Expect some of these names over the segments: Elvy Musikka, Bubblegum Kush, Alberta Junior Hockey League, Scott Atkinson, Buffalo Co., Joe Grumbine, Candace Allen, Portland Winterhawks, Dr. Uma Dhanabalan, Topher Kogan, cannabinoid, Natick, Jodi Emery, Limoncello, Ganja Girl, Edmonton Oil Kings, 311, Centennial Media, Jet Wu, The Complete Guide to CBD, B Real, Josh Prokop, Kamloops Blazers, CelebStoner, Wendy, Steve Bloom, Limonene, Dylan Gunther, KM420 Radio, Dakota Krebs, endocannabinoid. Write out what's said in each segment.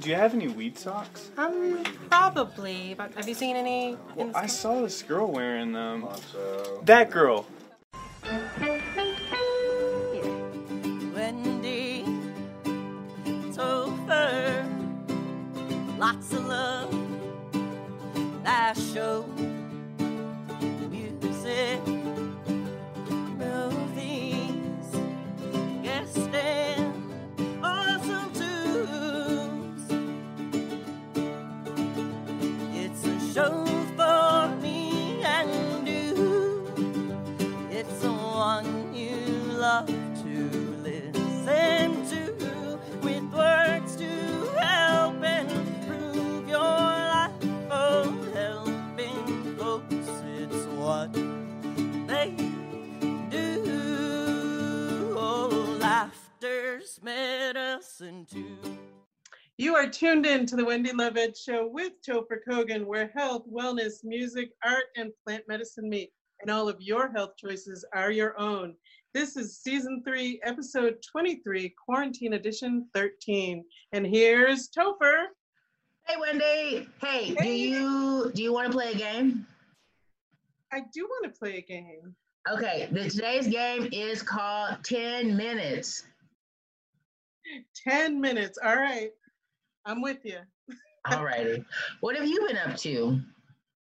Do you have any weed socks? Probably. But have you seen any? Well, I saw this girl wearing them. That girl. Wendy, Topher, lots of love. Live show, music, movies, guest stand. Show for me and you. It's the one you love to listen to, with words to help improve your life. Oh, helping folks, it's what they do. Oh, laughter's medicine too. You are tuned in to the Wendy Love Edge Show with Topher Kogan, where health, wellness, music, art, and plant medicine meet, and all of your health choices are your own. This is Season 3, Episode 23, Quarantine Edition 13. And here's Topher. Hey, Wendy. Hey, do you want to play a game? I do want to play a game. Okay, today's game is called 10 Minutes. 10 minutes, all right. I'm with you. All righty. What have you been up to?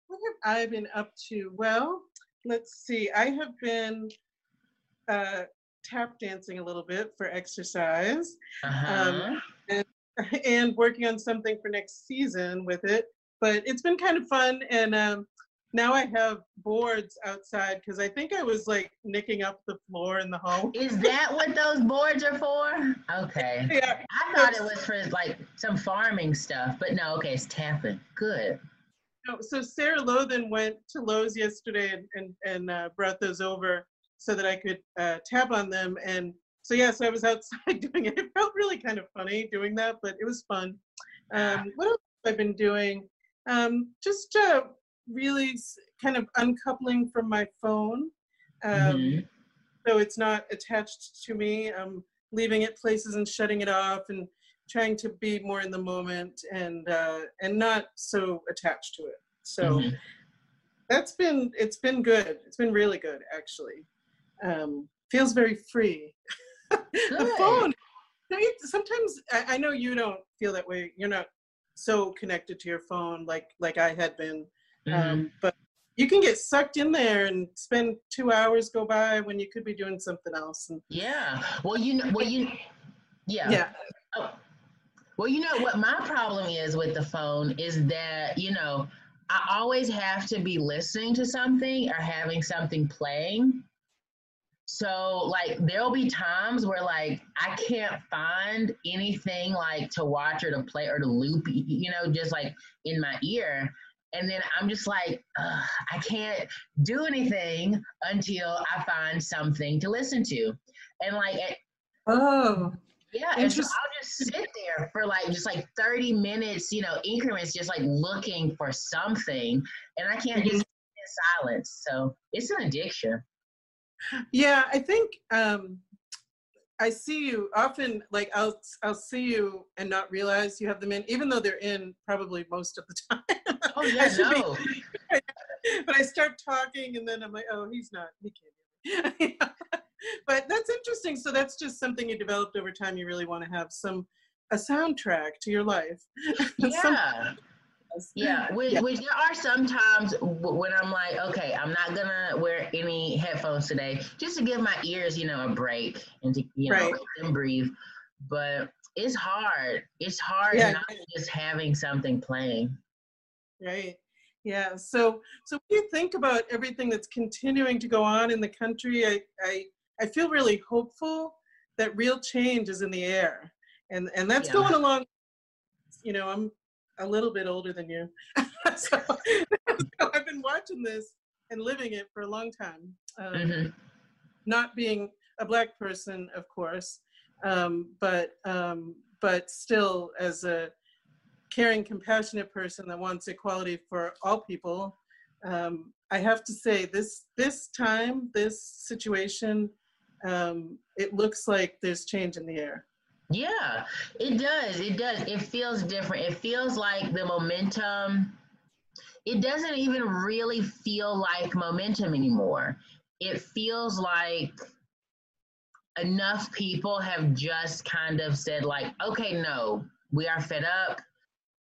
What have I been up to? Well, let's see. I have been tap dancing a little bit for exercise, and working on something for next season with it. But it's been kind of fun, and now I have boards outside because I think I was like nicking up the floor in the home. Is that what those boards are for? Okay. Yeah. I thought it was for like some farming stuff, but no, okay, it's tapping. Good. So Sarah Lothan went to Lowe's yesterday and brought those over so that I could tap on them. And so, yes, I was outside doing it. It felt really kind of funny doing that, but it was fun. What else have I been doing? Really kind of uncoupling from my phone, so it's not attached to me. I'm leaving it places and shutting it off and trying to be more in the moment and not so attached to it. So it's been good. It's been really good, actually. Feels very free. The phone, sometimes I know you don't feel that way. You're not so connected to your phone like I had been. But you can get sucked in there and spend 2 hours go by when you could be doing something else. Yeah. Well, you know what my problem is with the phone is that, you know, I always have to be listening to something or having something playing. So like there'll be times where like I can't find anything like to watch or to play or to loop, you know, just like in my ear. And then I'm just like, I can't do anything until I find something to listen to. And like, and so I'll just sit there for like, just like 30 minutes, you know, increments, just like looking for something. And I can't just sit in silence. So it's an addiction. Yeah, I think I see you often, like I'll see you and not realize you have them in, even though they're in probably most of the time. Oh yeah, no. But I start talking and then I'm like, oh, he can't. But that's interesting. So that's just something you developed over time. You really want to have a soundtrack to your life. Yeah. Yeah, which there are some times when I'm like, okay, I'm not going to wear any headphones today just to give my ears, you know, a break and to, you know, let them breathe. But it's hard. It's hard not just having something playing. Right. Yeah. So what do you think about everything that's continuing to go on in the country? I feel really hopeful that real change is in the air. And that's going along, you know, I'm a little bit older than you. so I've been watching this and living it for a long time. Not being a Black person, of course, but still as a caring, compassionate person that wants equality for all people, I have to say this situation, it looks like there's change in the air. Yeah, it does. It does. It feels different. It feels like the momentum. It doesn't even really feel like momentum anymore. It feels like enough people have just kind of said like, okay, no, we are fed up.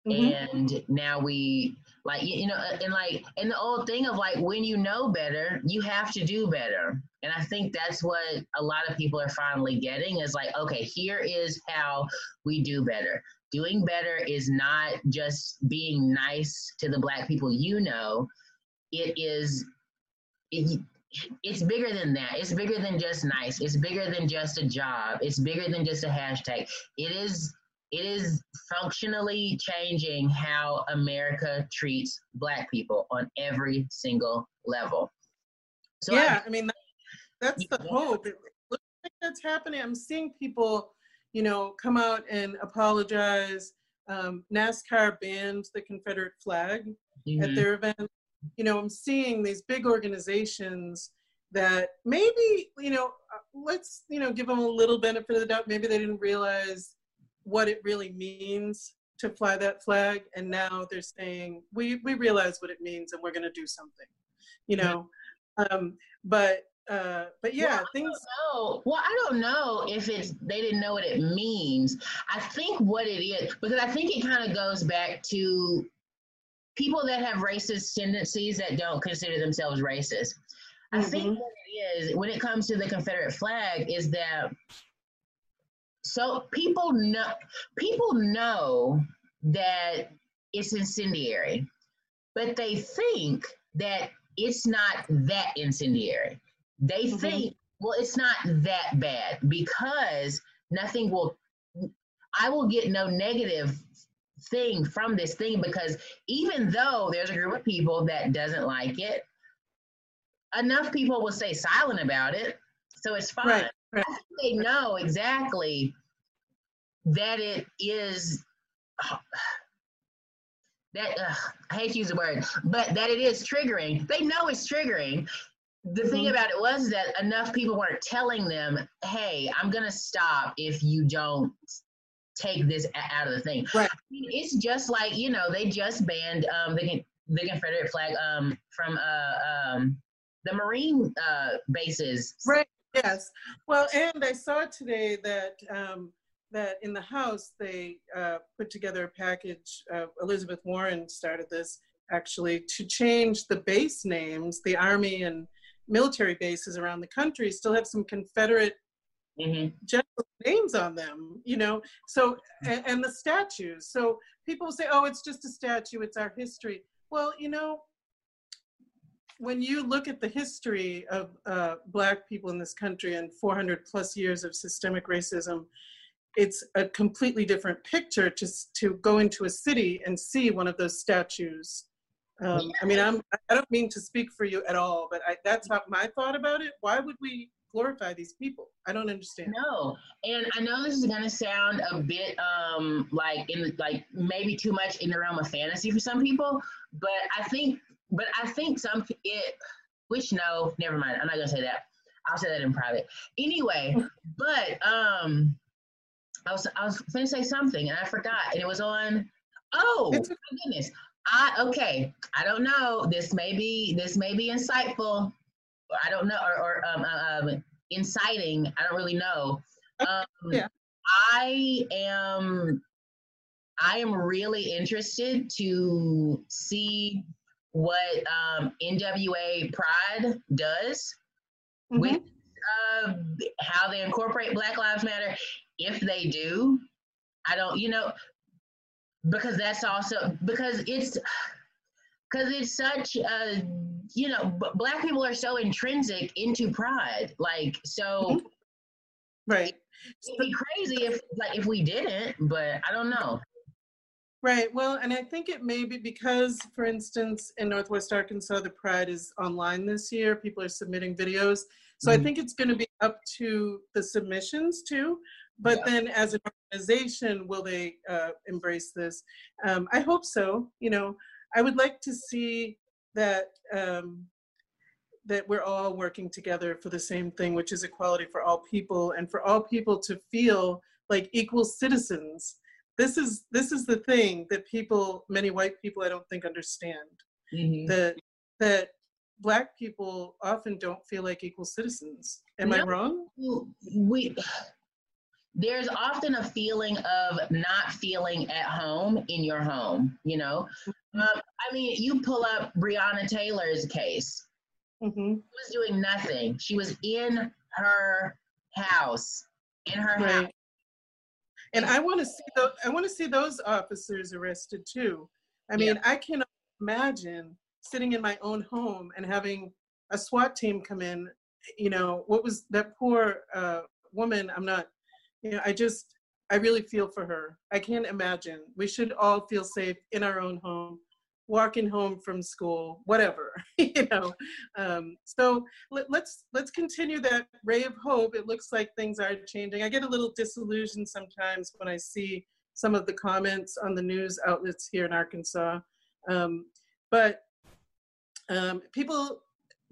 Mm-hmm. And now we like, you know, and like, and the old thing of like, when you know better, you have to do better. And I think that's what a lot of people are finally getting is like, okay, here is how we do better. Doing better is not just being nice to the Black people, you know, it's bigger than that. It's bigger than just nice. It's bigger than just a job. It's bigger than just a hashtag. It is functionally changing how America treats Black people on every single level. So yeah, I mean, that's the hope. It looks like that's happening. I'm seeing people, you know, come out and apologize. NASCAR banned the Confederate flag mm-hmm. at their event. You know, I'm seeing these big organizations that maybe, you know, let's, you know, give them a little benefit of the doubt. Maybe they didn't realize what it really means to fly that flag. And now they're saying, we realize what it means and we're going to do something, you know? But yeah, things. Well, I don't know if they didn't know what it means. I think what it is, because I think it kind of goes back to people that have racist tendencies that don't consider themselves racist. I mm-hmm. think what it is, when it comes to the Confederate flag, is that so people know that it's incendiary, but they think that it's not that incendiary. They mm-hmm. think, well, it's not that bad because I will get no negative thing from this thing, because even though there's a group of people that doesn't like it, enough people will stay silent about it, so it's fine. Right. I think they know exactly that it is that I hate to use the word, but that it is triggering. They know it's triggering. The mm-hmm. thing about it was that enough people weren't telling them, hey, I'm gonna stop if you don't take this out of the thing. Right. I mean, it's just like, you know, they just banned the Confederate flag from the Marine bases. Right. Yes. Well, and I saw today that that in the House they put together a package. Elizabeth Warren started this actually to change the base names. The Army and military bases around the country still have some Confederate. Mm-hmm. general names on them, you know, so, and the statues. So people say, oh, it's just a statue, it's our history. Well, you know, when you look at the history of Black people in this country and 400 plus years of systemic racism, it's a completely different picture to go into a city and see one of those statues. I mean, I don't mean to speak for you at all, but that's not my thought about it. Why would we glorify these people? I don't understand. No, and I know this is gonna sound a bit like maybe too much in the realm of fantasy for some people, but I think never mind. I'm not gonna say that. I'll say that in private. Anyway, but I was gonna say something and I forgot, and it was on. Oh my goodness! I don't know. This may be insightful. I don't know, or inciting. I don't really know. Yeah. I am really interested to see what NWA Pride does mm-hmm. with how they incorporate Black Lives Matter, if they do. I don't, you know, because that's also because it's such a. You know, Black people are so intrinsic into pride, like, so right, it'd be crazy if we didn't, but I don't know. Right. Well, and I think it may be because, for instance, in Northwest Arkansas, the Pride is online this year. People are submitting videos, so mm-hmm. I think it's going to be up to the submissions too. But yep. Then, as an organization, will they embrace this? I hope so. You know, I would like to see that we're all working together for the same thing, which is equality for all people, and for all people to feel like equal citizens. This is the thing that people, many white people, I don't think understand. Mm-hmm. That Black people often don't feel like equal citizens. Am I wrong? There's often a feeling of not feeling at home in your home, you know? I mean, you pull up Breonna Taylor's case. Mm-hmm. She was doing nothing. She was in her house, right. And I want to see those officers arrested too. I mean, yeah. I cannot imagine sitting in my own home and having a SWAT team come in. You know, what was that poor woman? I really feel for her. I can't imagine. We should all feel safe in our own home, walking home from school, whatever, you know. So let's continue that ray of hope. It looks like things are changing. I get a little disillusioned sometimes when I see some of the comments on the news outlets here in Arkansas. But people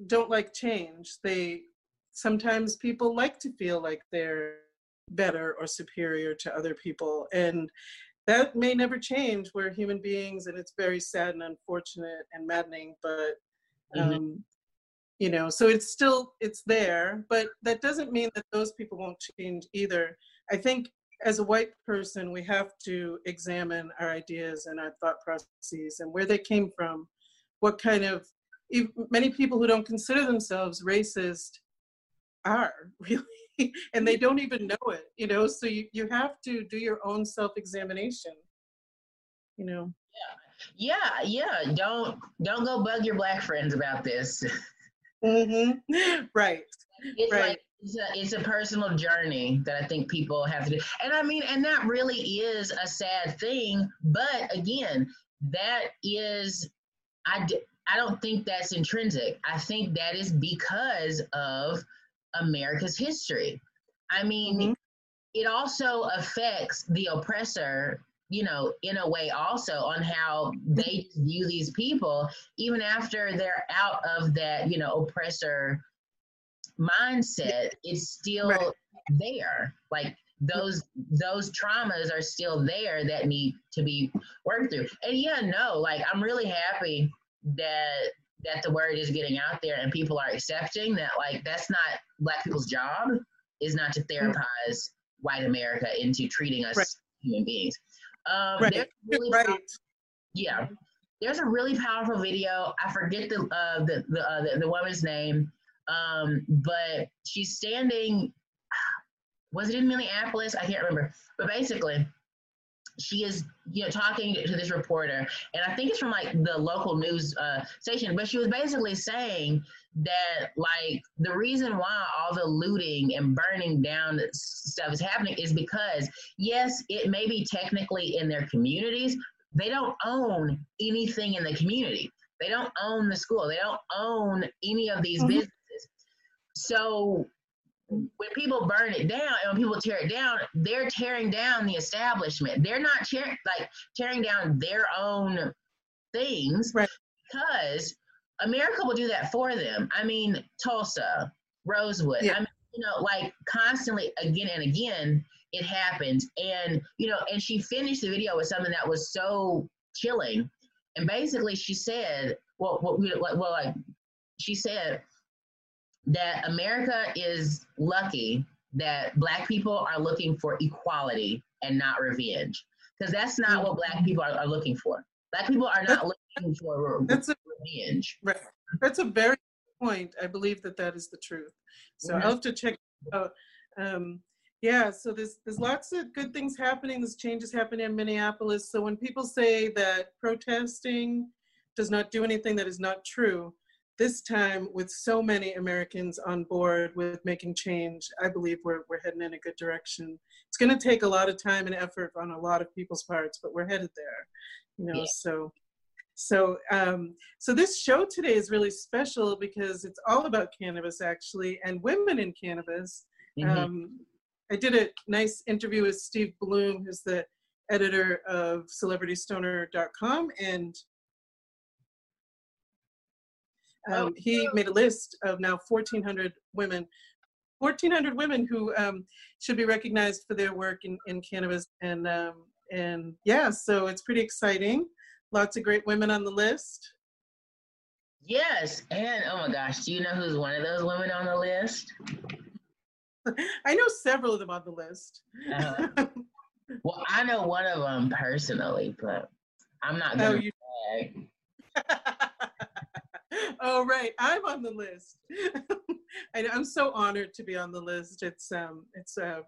don't like change. Sometimes people like to feel like they're better or superior to other people, and that may never change. We're human beings, and it's very sad and unfortunate and maddening, but mm-hmm. you know, so it's there, but that doesn't mean that those people won't change either. I think as a white person, we have to examine our ideas and our thought processes and where they came from. What kind of, many people who don't consider themselves racist are, really, and they don't even know it, you know, so you have to do your own self-examination, you know. Yeah. Don't go bug your Black friends about this. Mm-hmm. Right. It's right. Like, it's a personal journey that I think people have to do. And I mean, and that really is a sad thing, but again, that is, I don't think that's intrinsic. I think that is because of America's history. I mean, mm-hmm. It also affects the oppressor, you know, in a way also on how they view these people, even after they're out of that, you know, oppressor mindset. It's still right. there. Like those traumas are still there that need to be worked through. And I'm really happy that the word is getting out there and people are accepting that, like, that's not Black people's job, is not to therapize white America into treating us right. as human beings. Right. There's a really powerful video. I forget the woman's name, but she's standing, was it in Minneapolis? I can't remember. But basically, she is, you know, talking to this reporter, and I think it's from like the local news station, but she was basically saying that, like, the reason why all the looting and burning down stuff is happening is because, yes, it may be technically in their communities, they don't own anything in the community. They don't own the school. They don't own any of these mm-hmm. businesses. So when people burn it down and when people tear it down, they're tearing down the establishment. They're not tearing down their own things right. because America will do that for them. I mean, Tulsa, Rosewood, yeah. I mean, you know, like, constantly again and again, it happens. And, you know, and she finished the video with something that was so chilling. And basically she said, she said that America is lucky that Black people are looking for equality and not revenge, because that's not what Black people are looking for. Black people are not looking for revenge. Right. That's a very good point. I believe that is the truth. So mm-hmm. I'll have to check it out. So there's lots of good things happening. This change is happening in Minneapolis. So when people say that protesting does not do anything, that is not true. This time, with so many Americans on board with making change, I believe we're heading in a good direction. It's going to take a lot of time and effort on a lot of people's parts, but we're headed there, you know. Yeah. So this show today is really special because it's all about cannabis, actually, and women in cannabis. Mm-hmm. I did a nice interview with Steve Bloom, who's the editor of CelebStoner.com, and he made a list of now 1,400 women 1,400 women who should be recognized for their work in cannabis. And yeah, so it's pretty exciting. Lots of great women on the list. Yes, and oh my gosh, do you know who's one of those women on the list? I know several of them on the list. Well, I know one of them personally, but I'm not going to brag. Oh, right. I'm on the list. I'm so honored to be on the list. It's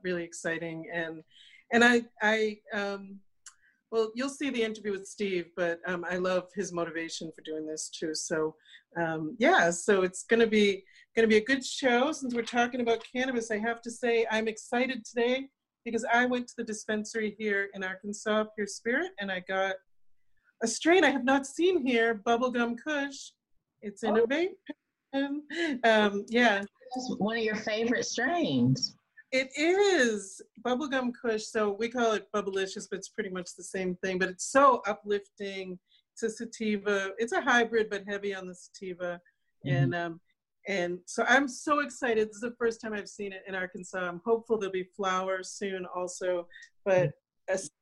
really exciting. And I well, you'll see the interview with Steve, but I love his motivation for doing this too. So yeah, so it's gonna be a good show. Since we're talking about cannabis, I have to say I'm excited today because I went to the dispensary here in Arkansas, Pure Spirit, and I got a strain I have not seen here, Bubblegum Kush. It's in a vape pen. Yeah. That's one of your favorite strains. It is Bubblegum Kush. So we call it Bubblicious, but it's pretty much the same thing. But it's so uplifting. It's a sativa. It's a hybrid, but heavy on the sativa. Mm-hmm. And so I'm so excited. This is the first time I've seen it in Arkansas. I'm hopeful there'll be flower soon also. But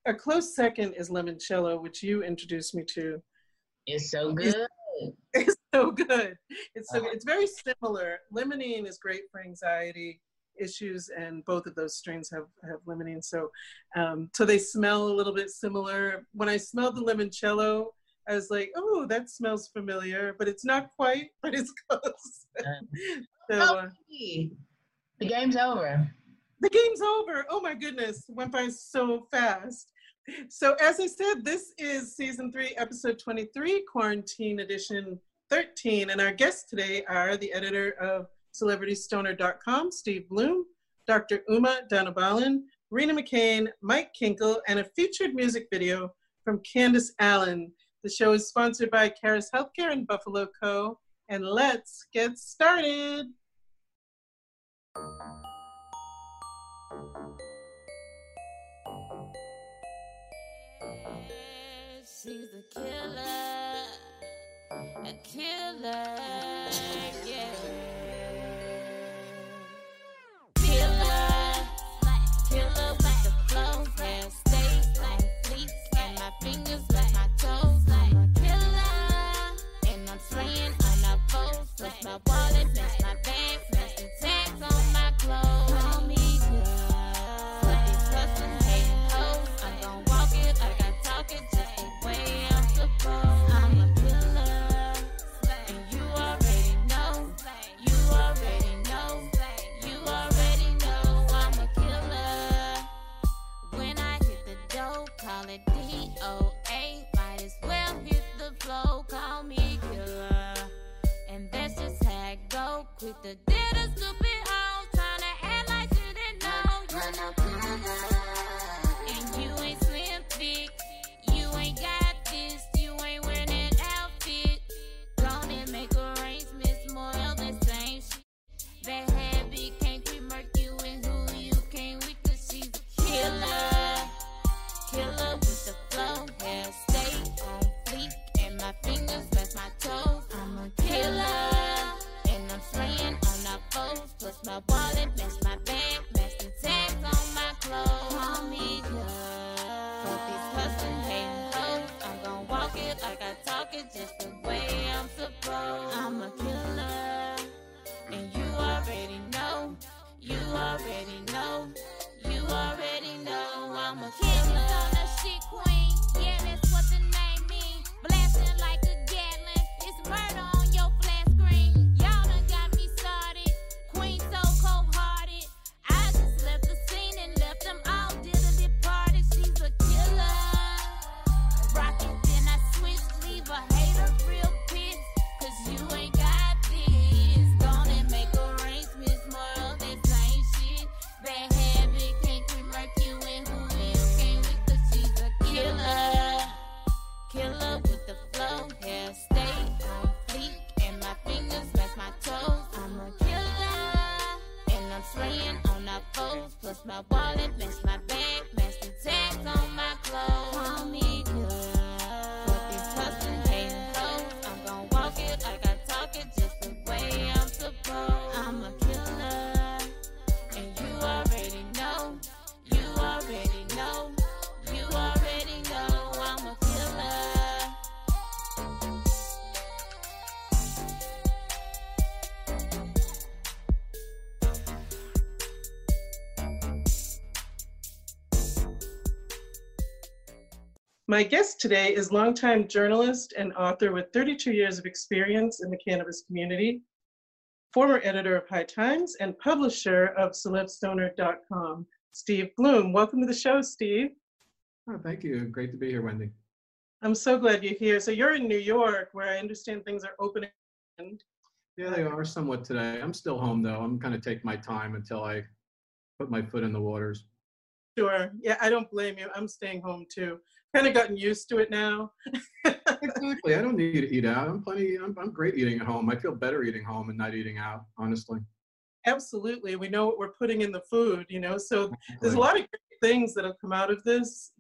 a close second is Limoncello, which you introduced me to. It's so good. It's so good. It's so good. It's very similar. Limonene is great for anxiety issues, and both of those strains have limonene. So, so they smell a little bit similar. When I smelled the Limoncello, I was like, "Oh, that smells familiar," but it's not quite, but it's close. The game's over. The game's over. Oh my goodness, it went by so fast. So as I said, this is season 3, episode 23, quarantine edition 13. And our guests today are the editor of CelebStoner.com, Steve Bloom, Dr. Uma Dhanabalan, Rena McCain, Mike Kinkle, and a featured music video from Candace Allen. The show is sponsored by Karis Healthcare and Buffalo Co. And let's get started. She's a killer, yeah. Killer with the flow, hair stays like fleece, and my fingers with my toes like a killer, and I'm spraying on my foes, with my wallet, with my bags, with the tags on my clothes. Call me good, but these hustling hating hoes, I'm gon' walk it, I got talk it, just the way I'm supposed. I'm a killer, and you already know, I'm a killer. When I hit the dough, call it DOA. My guest today is longtime journalist and author with 32 years of experience in the cannabis community, former editor of High Times and publisher of CelebStoner.com, Steve Bloom. Welcome to the show, Steve. Oh, thank you. Great to be here, Wendy. I'm so glad you're here. So you're in New York, where I understand things are opening. Yeah, they are somewhat today. I'm still home, though. I'm going to take my time until I put my foot in the waters. Sure. Yeah, I don't blame you. I'm staying home, too. Kind of gotten used to it now. Exactly. I don't need to eat out. I'm great eating at home. I feel better eating home and not eating out, honestly. Absolutely. We know what we're putting in the food, you know, so there's a lot of great things that have come out of this,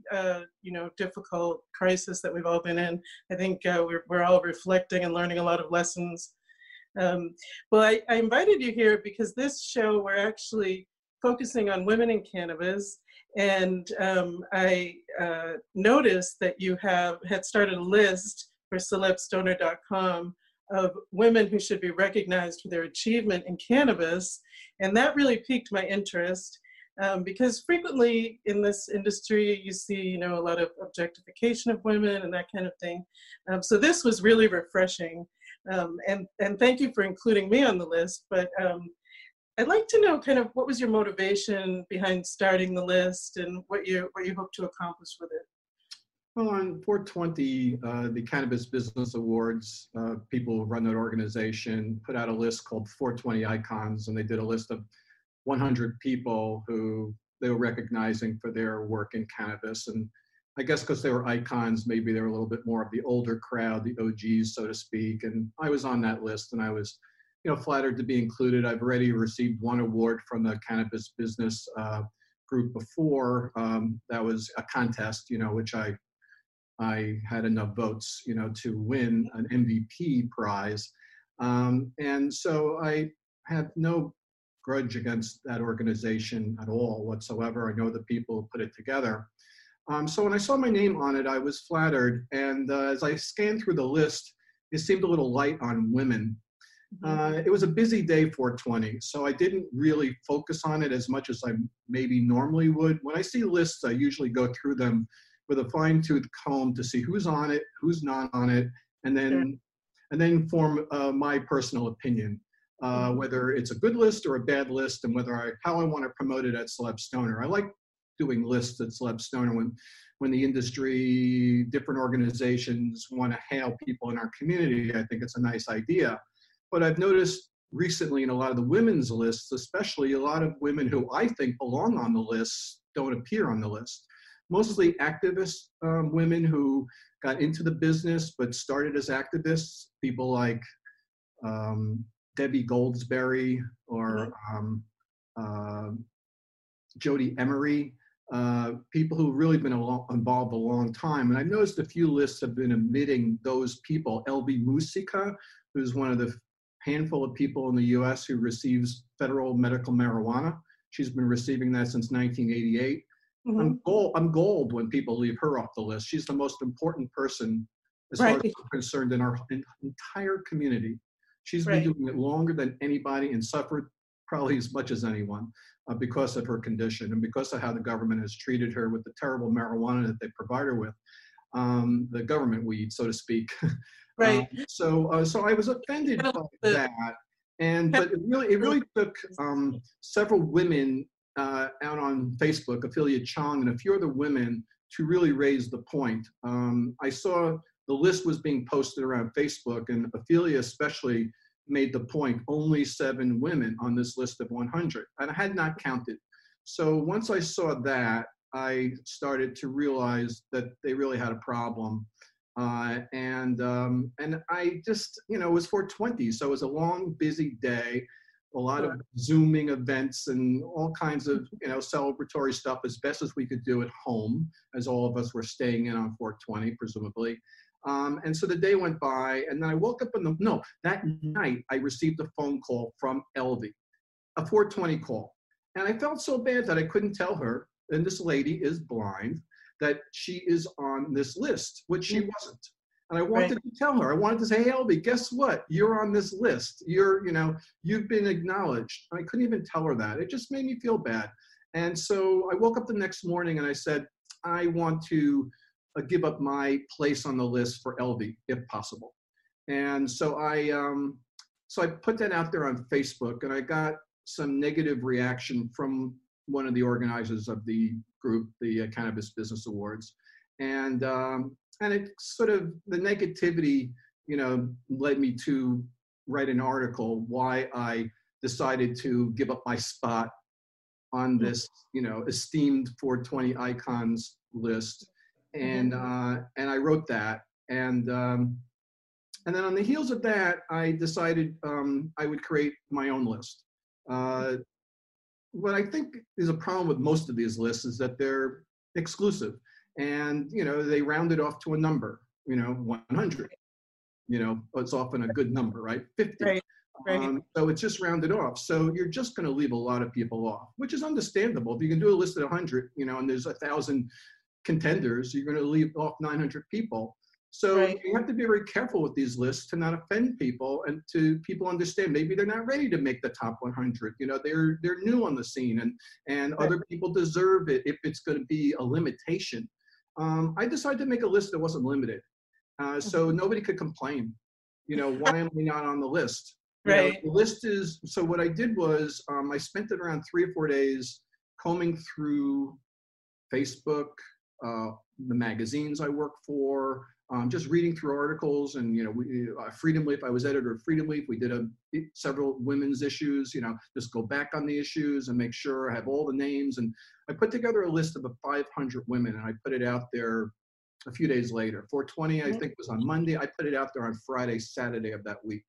you know, difficult crisis that we've all been in. I think we're all reflecting and learning a lot of lessons. Well, I invited you here because this show, we're actually focusing on women in cannabis. And I noticed that you had started a list for CelebStoner.com of women who should be recognized for their achievement in cannabis. And that really piqued my interest because frequently in this industry, you see, you know, a lot of objectification of women and that kind of thing. So this was really refreshing. And thank you for including me on the list. But I'd like to know kind of what was your motivation behind starting the list and what you hope to accomplish with it? Well, on 420, the Cannabis Business Awards, people who run that organization put out a list called 420 Icons, and they did a list of 100 people who they were recognizing for their work in cannabis. And I guess because they were icons, maybe they were a little bit more of the older crowd, the OGs, so to speak. And I was on that list, and I was, you know, flattered to be included. I've already received one award from the Cannabis Business Group before. That was a contest, you know, which I had enough votes, you know, to win an MVP prize. And so I have no grudge against that organization at all whatsoever. I know the people who put it together. So when I saw my name on it, I was flattered. And as I scanned through the list, it seemed a little light on women. It was a busy day, 420, so I didn't really focus on it as much as I maybe normally would. When I see lists, I usually go through them with a fine-tooth comb to see who's on it, who's not on it, and then form my personal opinion, whether it's a good list or a bad list, and whether how I want to promote it at Celeb Stoner. I like doing lists at Celeb Stoner when the industry, different organizations want to hail people in our community. I think it's a nice idea. But I've noticed recently in a lot of the women's lists, especially a lot of women who I think belong on the list don't appear on the list. Mostly activist women who got into the business but started as activists, people like Debbie Goldsberry or Jodi Emery, people who've really been involved a long time. And I've noticed a few lists have been omitting those people. Elvy Musikka, who's one of the handful of people in the US who receives federal medical marijuana. She's been receiving that since 1988. Mm-hmm. I'm gold when people leave her off the list. She's the most important person as far as I'm concerned in our entire community. She's been doing it longer than anybody and suffered probably as much as anyone because of her condition and because of how the government has treated her with the terrible marijuana that they provide her with. The government weed, so to speak. Right. So I was offended by that, but it really took several women out on Facebook, Ophelia Chong and a few other women, to really raise the point. I saw the list was being posted around Facebook, and Ophelia especially made the point: only 7 women on this list of 100, and I had not counted. So once I saw that, I started to realize that they really had a problem. And I just, you know, it was 420, so it was a long, busy day, a lot of Zooming events and all kinds of, you know, celebratory stuff as best as we could do at home, as all of us were staying in on 420, presumably. And so the day went by, and then I woke up that night I received a phone call from Elvy, a 420 call. And I felt so bad that I couldn't tell her, and this lady is blind, that she is on this list, which she wasn't. And I wanted to tell her, I wanted to say, hey, Elvy, guess what? You're on this list. You're, you know, you've been acknowledged. And I couldn't even tell her that. It just made me feel bad. And so I woke up the next morning and I said, I want to give up my place on the list for Elvy if possible. And so I put that out there on Facebook, and I got some negative reaction from one of the organizers of the group, the Cannabis Business Awards, and it sort of, the negativity, you know, led me to write an article why I decided to give up my spot on this, you know, esteemed 420 icons list, and I wrote that, and then on the heels of that, I decided I would create my own list. What I think is a problem with most of these lists is that they're exclusive, and you know, they round it off to a number, you know, 100, you know, it's often a good number, right? 50. Right. Right. So it's just rounded off. So you're just going to leave a lot of people off, which is understandable. If you can do a list at 100, you know, and there's 1,000 contenders, you're going to leave off 900 people. So right. You have to be very careful with these lists to not offend people and to people understand maybe they're not ready to make the top 100. You know, they're new on the scene, and right. Other people deserve it if it's going to be a limitation. I decided to make a list that wasn't limited, so nobody could complain. You know, why am I not on the list? Right. You know, the list is, so what I did was I spent it around 3 or 4 days combing through Facebook, the magazines I work for, just reading through articles, and, you know, Freedom Leaf, I was editor of Freedom Leaf. We did several women's issues, you know, just go back on the issues and make sure I have all the names. And I put together a list of 500 women, and I put it out there a few days later. 420, I think, was on Monday. I put it out there on Friday, Saturday of that week.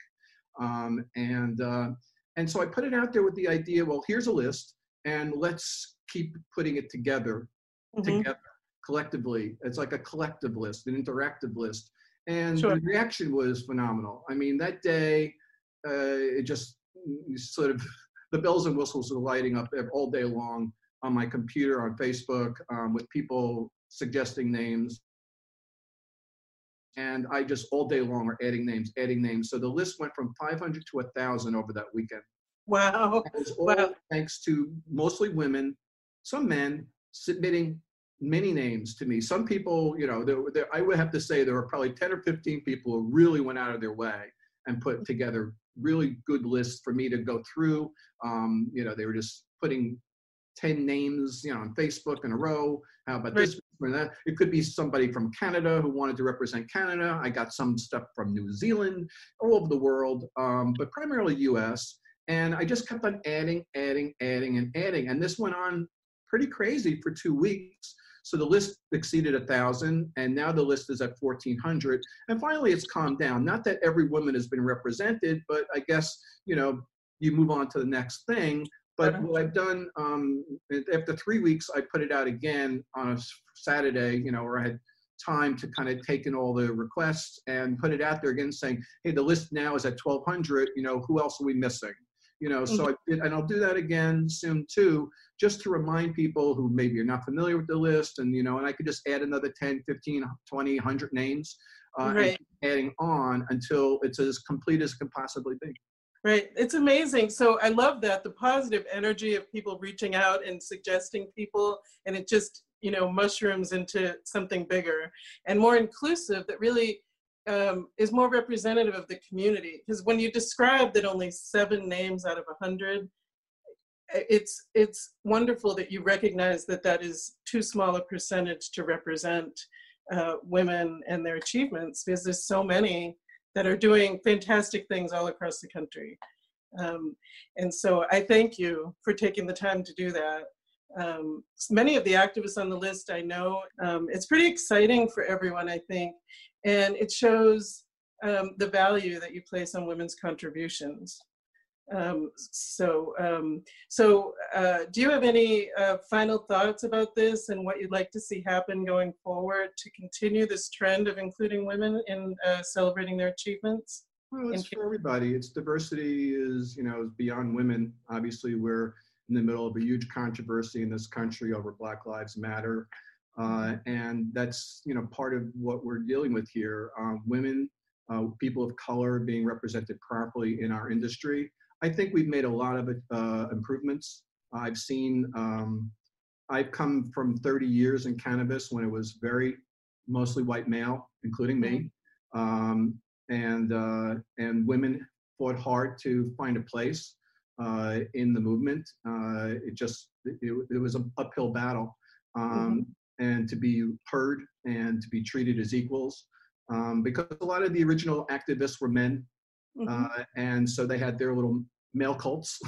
And so I put it out there with the idea, well, here's a list, and let's keep putting it together, collectively. It's like a collective list, an interactive list. And sure. The reaction was phenomenal. I mean, that day, it just sort of, the bells and whistles were lighting up all day long on my computer, on Facebook, with people suggesting names. And I just all day long are adding names. So the list went from 500 to 1,000 over that weekend. Wow. It was all thanks to mostly women, some men submitting many names to me. Some people, you know, I would have to say there were probably 10 or 15 people who really went out of their way and put together really good lists for me to go through. You know, they were just putting 10 names, you know, on Facebook in a row. How about this or that? It could be somebody from Canada who wanted to represent Canada. I got some stuff from New Zealand, all over the world, but primarily US. And I just kept on adding. And this went on pretty crazy for 2 weeks. So the list exceeded 1,000, and now the list is at 1,400. And finally, it's calmed down. Not that every woman has been represented, but I guess, you know, you move on to the next thing. But what I've done, after 3 weeks, I put it out again on a Saturday, you know, where I had time to kind of take in all the requests and put it out there again saying, hey, the list now is at 1,200, you know, who else are we missing? You know, so I did, and I'll do that again soon too, just to remind people who maybe are not familiar with the list, and, you know, and I could just add another 10, 15, 20, 100 names, and keep adding on until it's as complete as can possibly be. Right, it's amazing. So I love that, the positive energy of people reaching out and suggesting people, and it just, you know, mushrooms into something bigger and more inclusive that really is more representative of the community. Because when you describe that only 7 names out of 100, it's wonderful that you recognize that that is too small a percentage to represent women and their achievements, because there's so many that are doing fantastic things all across the country. And so I thank you for taking the time to do that. Many of the activists on the list, I know, it's pretty exciting for everyone, I think. And it shows the value that you place on women's contributions. Do you have any final thoughts about this and what you'd like to see happen going forward to continue this trend of including women in celebrating their achievements? Well, it's for everybody. It's diversity is, you know, beyond women. Obviously, we're in the middle of a huge controversy in this country over Black Lives Matter. And that's, you know, part of what we're dealing with here. Women, people of color being represented properly in our industry. I think we've made a lot of improvements. I've seen, I've come from 30 years in cannabis when it was very mostly white male, including me. And women fought hard to find a place in the movement. It was an uphill battle. And to be heard and to be treated as equals, because a lot of the original activists were men. And so they had their little male cults,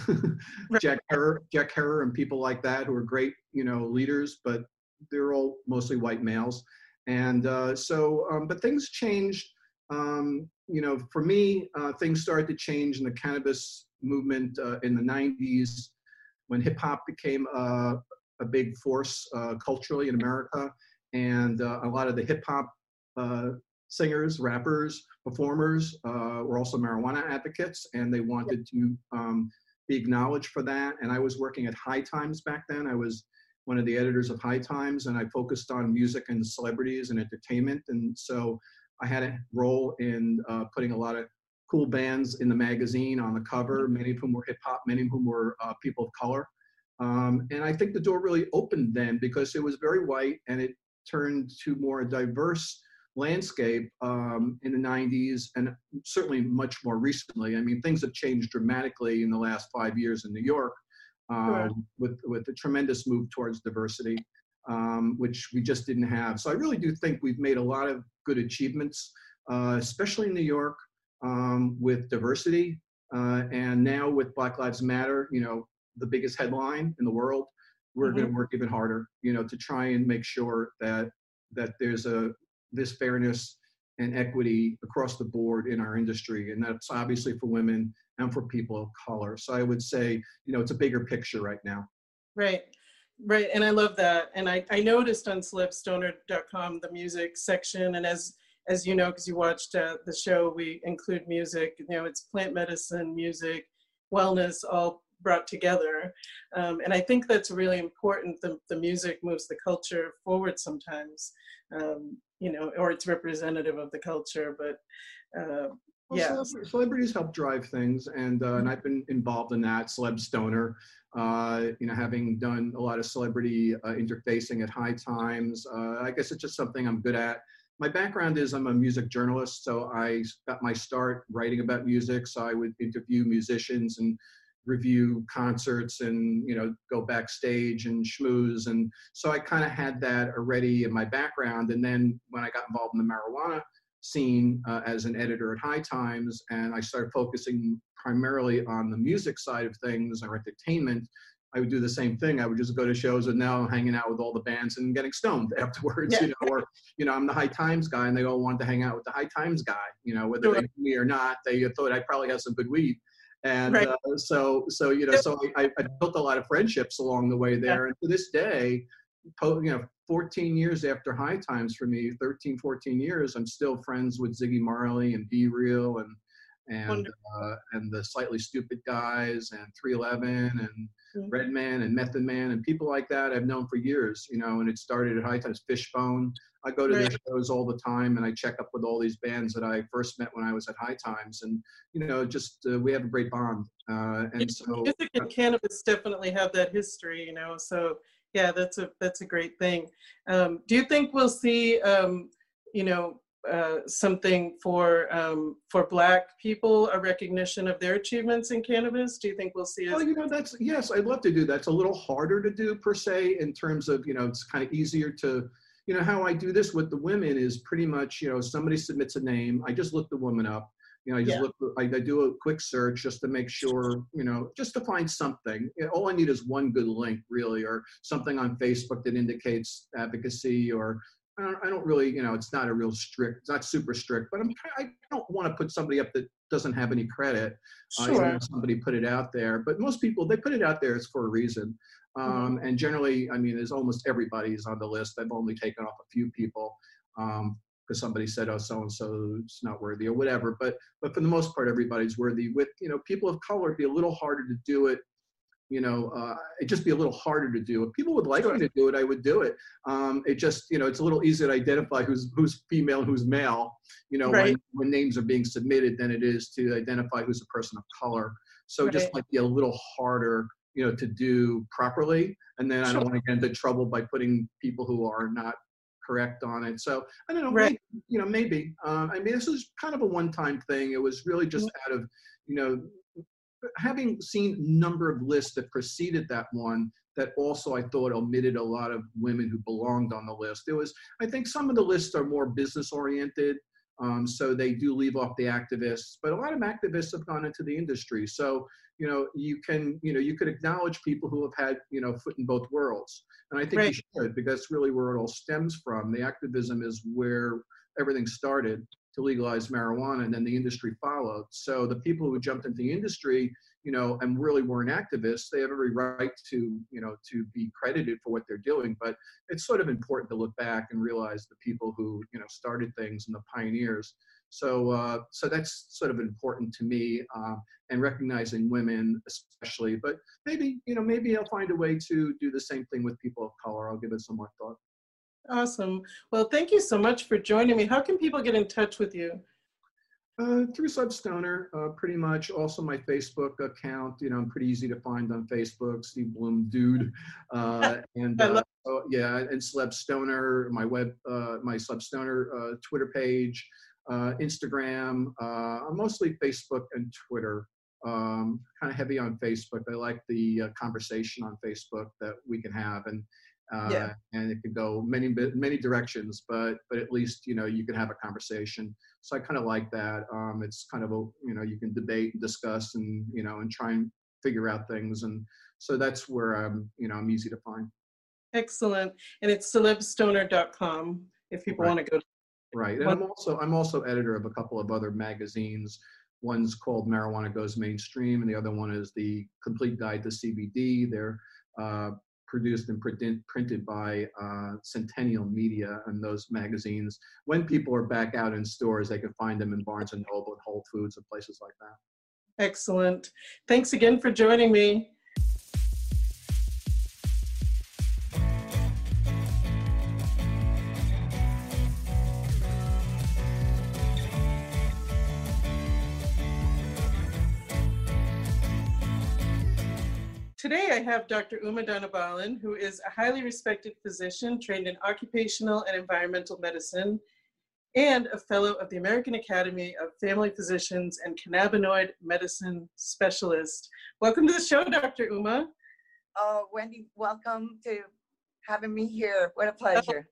Jack Herer and people like that, who are great, you know, leaders, but they're all mostly white males. And but things changed. You know, for me, things started to change in the cannabis movement in the 90s, when hip hop became a big force culturally in America. And a lot of the hip hop singers, rappers, performers were also marijuana advocates, and they wanted to be acknowledged for that. And I was working at High Times back then. I was one of the editors of High Times, and I focused on music and celebrities and entertainment. And so I had a role in putting a lot of cool bands in the magazine on the cover, many of whom were hip hop, many of whom were people of color. And I think the door really opened then, because it was very white, and it turned to more diverse landscape in the 90s, and certainly much more recently. I mean, things have changed dramatically in the last 5 years in New York, with a tremendous move towards diversity, which we just didn't have. So I really do think we've made a lot of good achievements, especially in New York, with diversity, and now with Black Lives Matter, you know, the biggest headline in the world, we're going to work even harder, you know, to try and make sure that there's this fairness and equity across the board in our industry, and that's obviously for women and for people of color. So I would say, you know, it's a bigger picture right now. Right, right, and I love that. And I noticed on CelebStoner.com the music section, and as you know, because you watched the show, we include music. You know, it's plant medicine, music, wellness, all brought together. And I think that's really important. The music moves the culture forward sometimes, you know, or it's representative of the culture, but yeah. Celebrities help drive things. And I've been involved in that, CelebStoner, you know, having done a lot of celebrity interfacing at High Times. I guess it's just something I'm good at. My background is I'm a music journalist. So I got my start writing about music. So I would interview musicians and review concerts, and, you know, go backstage and schmooze. And so I kind of had that already in my background. And then when I got involved in the marijuana scene as an editor at High Times, and I started focusing primarily on the music side of things or entertainment, I would do the same thing. I would just go to shows, and now I'm hanging out with all the bands and getting stoned afterwards, you know, or, you know, I'm the High Times guy, and they all want to hang out with the High Times guy, you know, whether they knew me or not, they thought I probably had some good weed. And so you know, so I built a lot of friendships along the way there. And to this day, you know, 14 years after High Times for me, 13, 14 years, I'm still friends with Ziggy Marley and B Real and the Slightly Stupid guys and 311 and Redman and Method Man and people like that I've known for years, you know, and it started at High Times. Fishbone, I go to their shows all the time, and I check up with all these bands that I first met when I was at High Times, and, you know, just we have a great bond. And so music and cannabis definitely have that history, you know, so yeah, that's a great thing. Do you think we'll see, you know, something for Black people, a recognition of their achievements in cannabis? Do you think we'll see it? Well, you know, that's, yes, I'd love to do that. It's a little harder to do per se, in terms of, you know, it's kind of easier to, you know, how I do this with the women is pretty much, you know, somebody submits a name, I just look the woman up, you know, I just look, I do a quick search just to make sure, you know, just to find something. You know, all I need is one good link, really, or something on Facebook that indicates advocacy, or I don't really, you know, it's not a real strict, it's not super strict, but I don't want to put somebody up that doesn't have any credit. Even if somebody put it out there, but most people, they put it out there, it's for a reason. And generally, I mean, there's almost everybody is on the list. I've only taken off a few people because somebody said, oh, so-and-so it's not worthy or whatever. But for the most part, everybody's worthy. With, you know, people of color, it'd be a little harder to do it. You know, it'd just be a little harder to do. If people would like me to do it, I would do it. It just, you know, it's a little easier to identify who's female and who's male, you know, when names are being submitted, than it is to identify who's a person of color. So it just might be a little harder, you know, to do properly. And then I don't want to get into trouble by putting people who are not correct on it. So I don't know, right. You know, maybe. I mean, this was kind of a one-time thing. It was really just out of, you know, having seen a number of lists that preceded that one that also I thought omitted a lot of women who belonged on the list. There was, I think some of the lists are more business-oriented, so they do leave off the activists, but a lot of activists have gone into the industry. So, you know, you can, you know, you could acknowledge people who have had, you know, foot in both worlds. And I think right. you should, because that's really where it all stems from. The activism is where everything started to legalize marijuana, and then the industry followed. So the people who jumped into the industry, you know, and really weren't activists, they have every right to, you know, to be credited for what they're doing. But it's sort of important to look back and realize the people who, you know, started things and the pioneers. So, so that's sort of important to me, and recognizing women especially. But maybe, you know, maybe I'll find a way to do the same thing with people of color. I'll give it some more thought. Awesome. Well, thank you so much for joining me. How can people get in touch with you? Through CelebStoner, pretty much. Also my Facebook account, you know, I'm pretty easy to find on Facebook, Steve Bloom Dude. And yeah, and CelebStoner, my web, my CelebStoner Twitter page, Instagram, mostly Facebook and Twitter. Kind of heavy on Facebook. I like the conversation on Facebook that we can have. And yeah. And it could go many directions, but at least, you know, you can have a conversation. So I kind of like that. It's kind of a, you know, you can debate and discuss and, you know, and try and figure out things. And so that's where I'm, you know, I'm easy to find. Excellent. And it's celebstoner.com if people right. want to go. Right. And I'm also editor of a couple of other magazines. One's called Marijuana Goes Mainstream, and the other one is The Complete Guide to CBD. They're, produced and printed by Centennial Media, and those magazines, when people are back out in stores, they can find them in Barnes and Noble and Whole Foods and places like that. Excellent. Thanks again for joining me. Today I have Dr. Uma Dhanabalan, who is a highly respected physician trained in occupational and environmental medicine and a fellow of the American Academy of Family Physicians and Cannabinoid Medicine Specialist. Welcome to the show, Dr. Uma. Oh, Wendy, welcome to having me here. What a pleasure.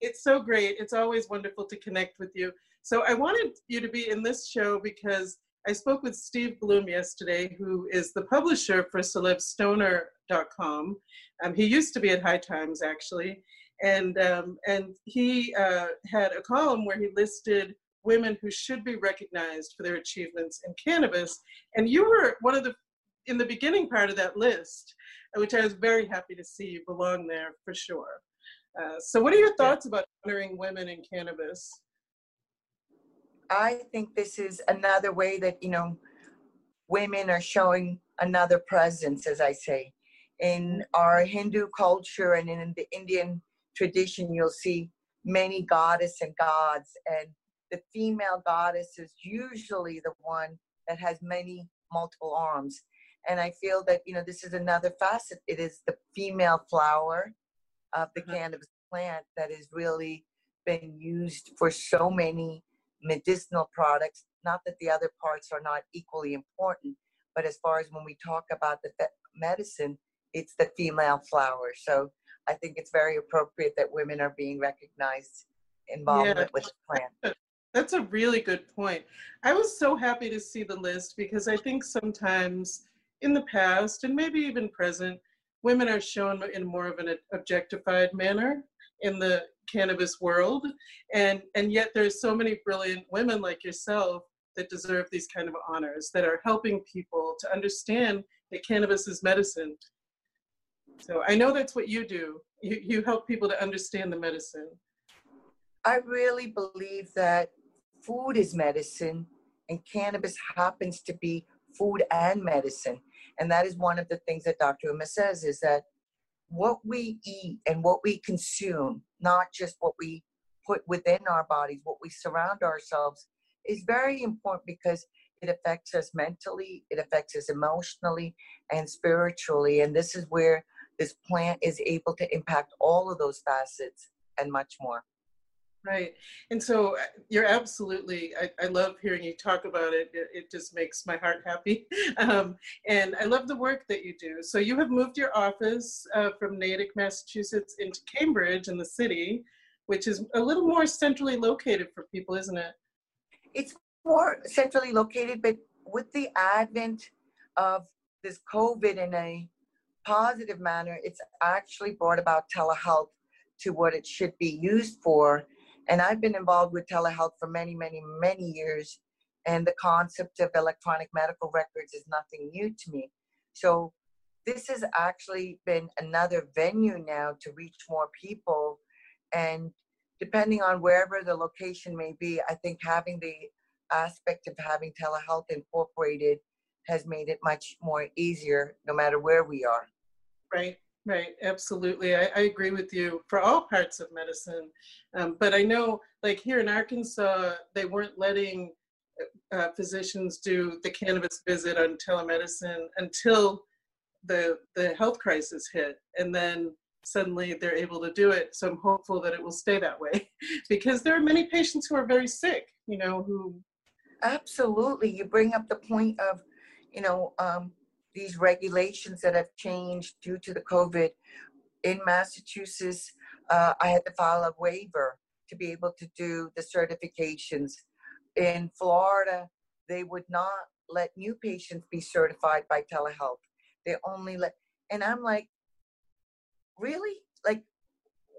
It's so great. It's always wonderful to connect with you. So I wanted you to be in this show because I spoke with Steve Bloom yesterday, who is the publisher for CelebStoner.com. He used to be at High Times, actually. And he had a column where he listed women who should be recognized for their achievements in cannabis. And you were one of the, in the beginning part of that list, which I was very happy to see you belong there for sure. So what are your thoughts about honoring women in cannabis? I think this is another way that, you know, women are showing another presence, as I say. In our Hindu culture and in the Indian tradition, you'll see many goddesses and gods, and the female goddess is usually the one that has many multiple arms. And I feel that, you know, this is another facet. It is the female flower of the cannabis plant that has really been used for so many medicinal products, not that the other parts are not equally important, but as far as when we talk about the medicine, it's the female flower. So I think it's very appropriate that women are being recognized involvement with the plant. That's a really good point. I was so happy to see the list because I think sometimes in the past and maybe even present, women are shown in more of an objectified manner in the cannabis world, and yet there's so many brilliant women like yourself that deserve these kind of honors, that are helping people to understand that cannabis is medicine. So I know that's what you do. You help people to understand the medicine. I really believe that food is medicine, and cannabis happens to be food and medicine. And that is one of the things that Dr. Uma says, is that what we eat and what we consume, not just what we put within our bodies, what we surround ourselves, is very important because it affects us mentally, it affects us emotionally and spiritually. And this is where this plant is able to impact all of those facets and much more. Right. And so you're absolutely, I love hearing you talk about it. It just makes my heart happy. And I love the work that you do. So you have moved your office from Natick, Massachusetts into Cambridge in the city, which is a little more centrally located for people, isn't it? It's more centrally located, but with the advent of this COVID in a positive manner, it's actually brought about telehealth to what it should be used for. And I've been involved with telehealth for many, many, many years. And the concept of electronic medical records is nothing new to me. So this has actually been another venue now to reach more people. And depending on wherever the location may be, I think having the aspect of having telehealth incorporated has made it much more easier no matter where we are. Right. Right, absolutely. I agree with you for all parts of medicine. But I know, like here in Arkansas, they weren't letting physicians do the cannabis visit on telemedicine until the health crisis hit. And then suddenly they're able to do it. So I'm hopeful that it will stay that way because there are many patients who are very sick, you know, who... Absolutely. You bring up the point of, you know, these regulations that have changed due to the COVID. In Massachusetts, I had to file a waiver to be able to do the certifications. In Florida, they would not let new patients be certified by telehealth. They only let, and I'm like, really? Like,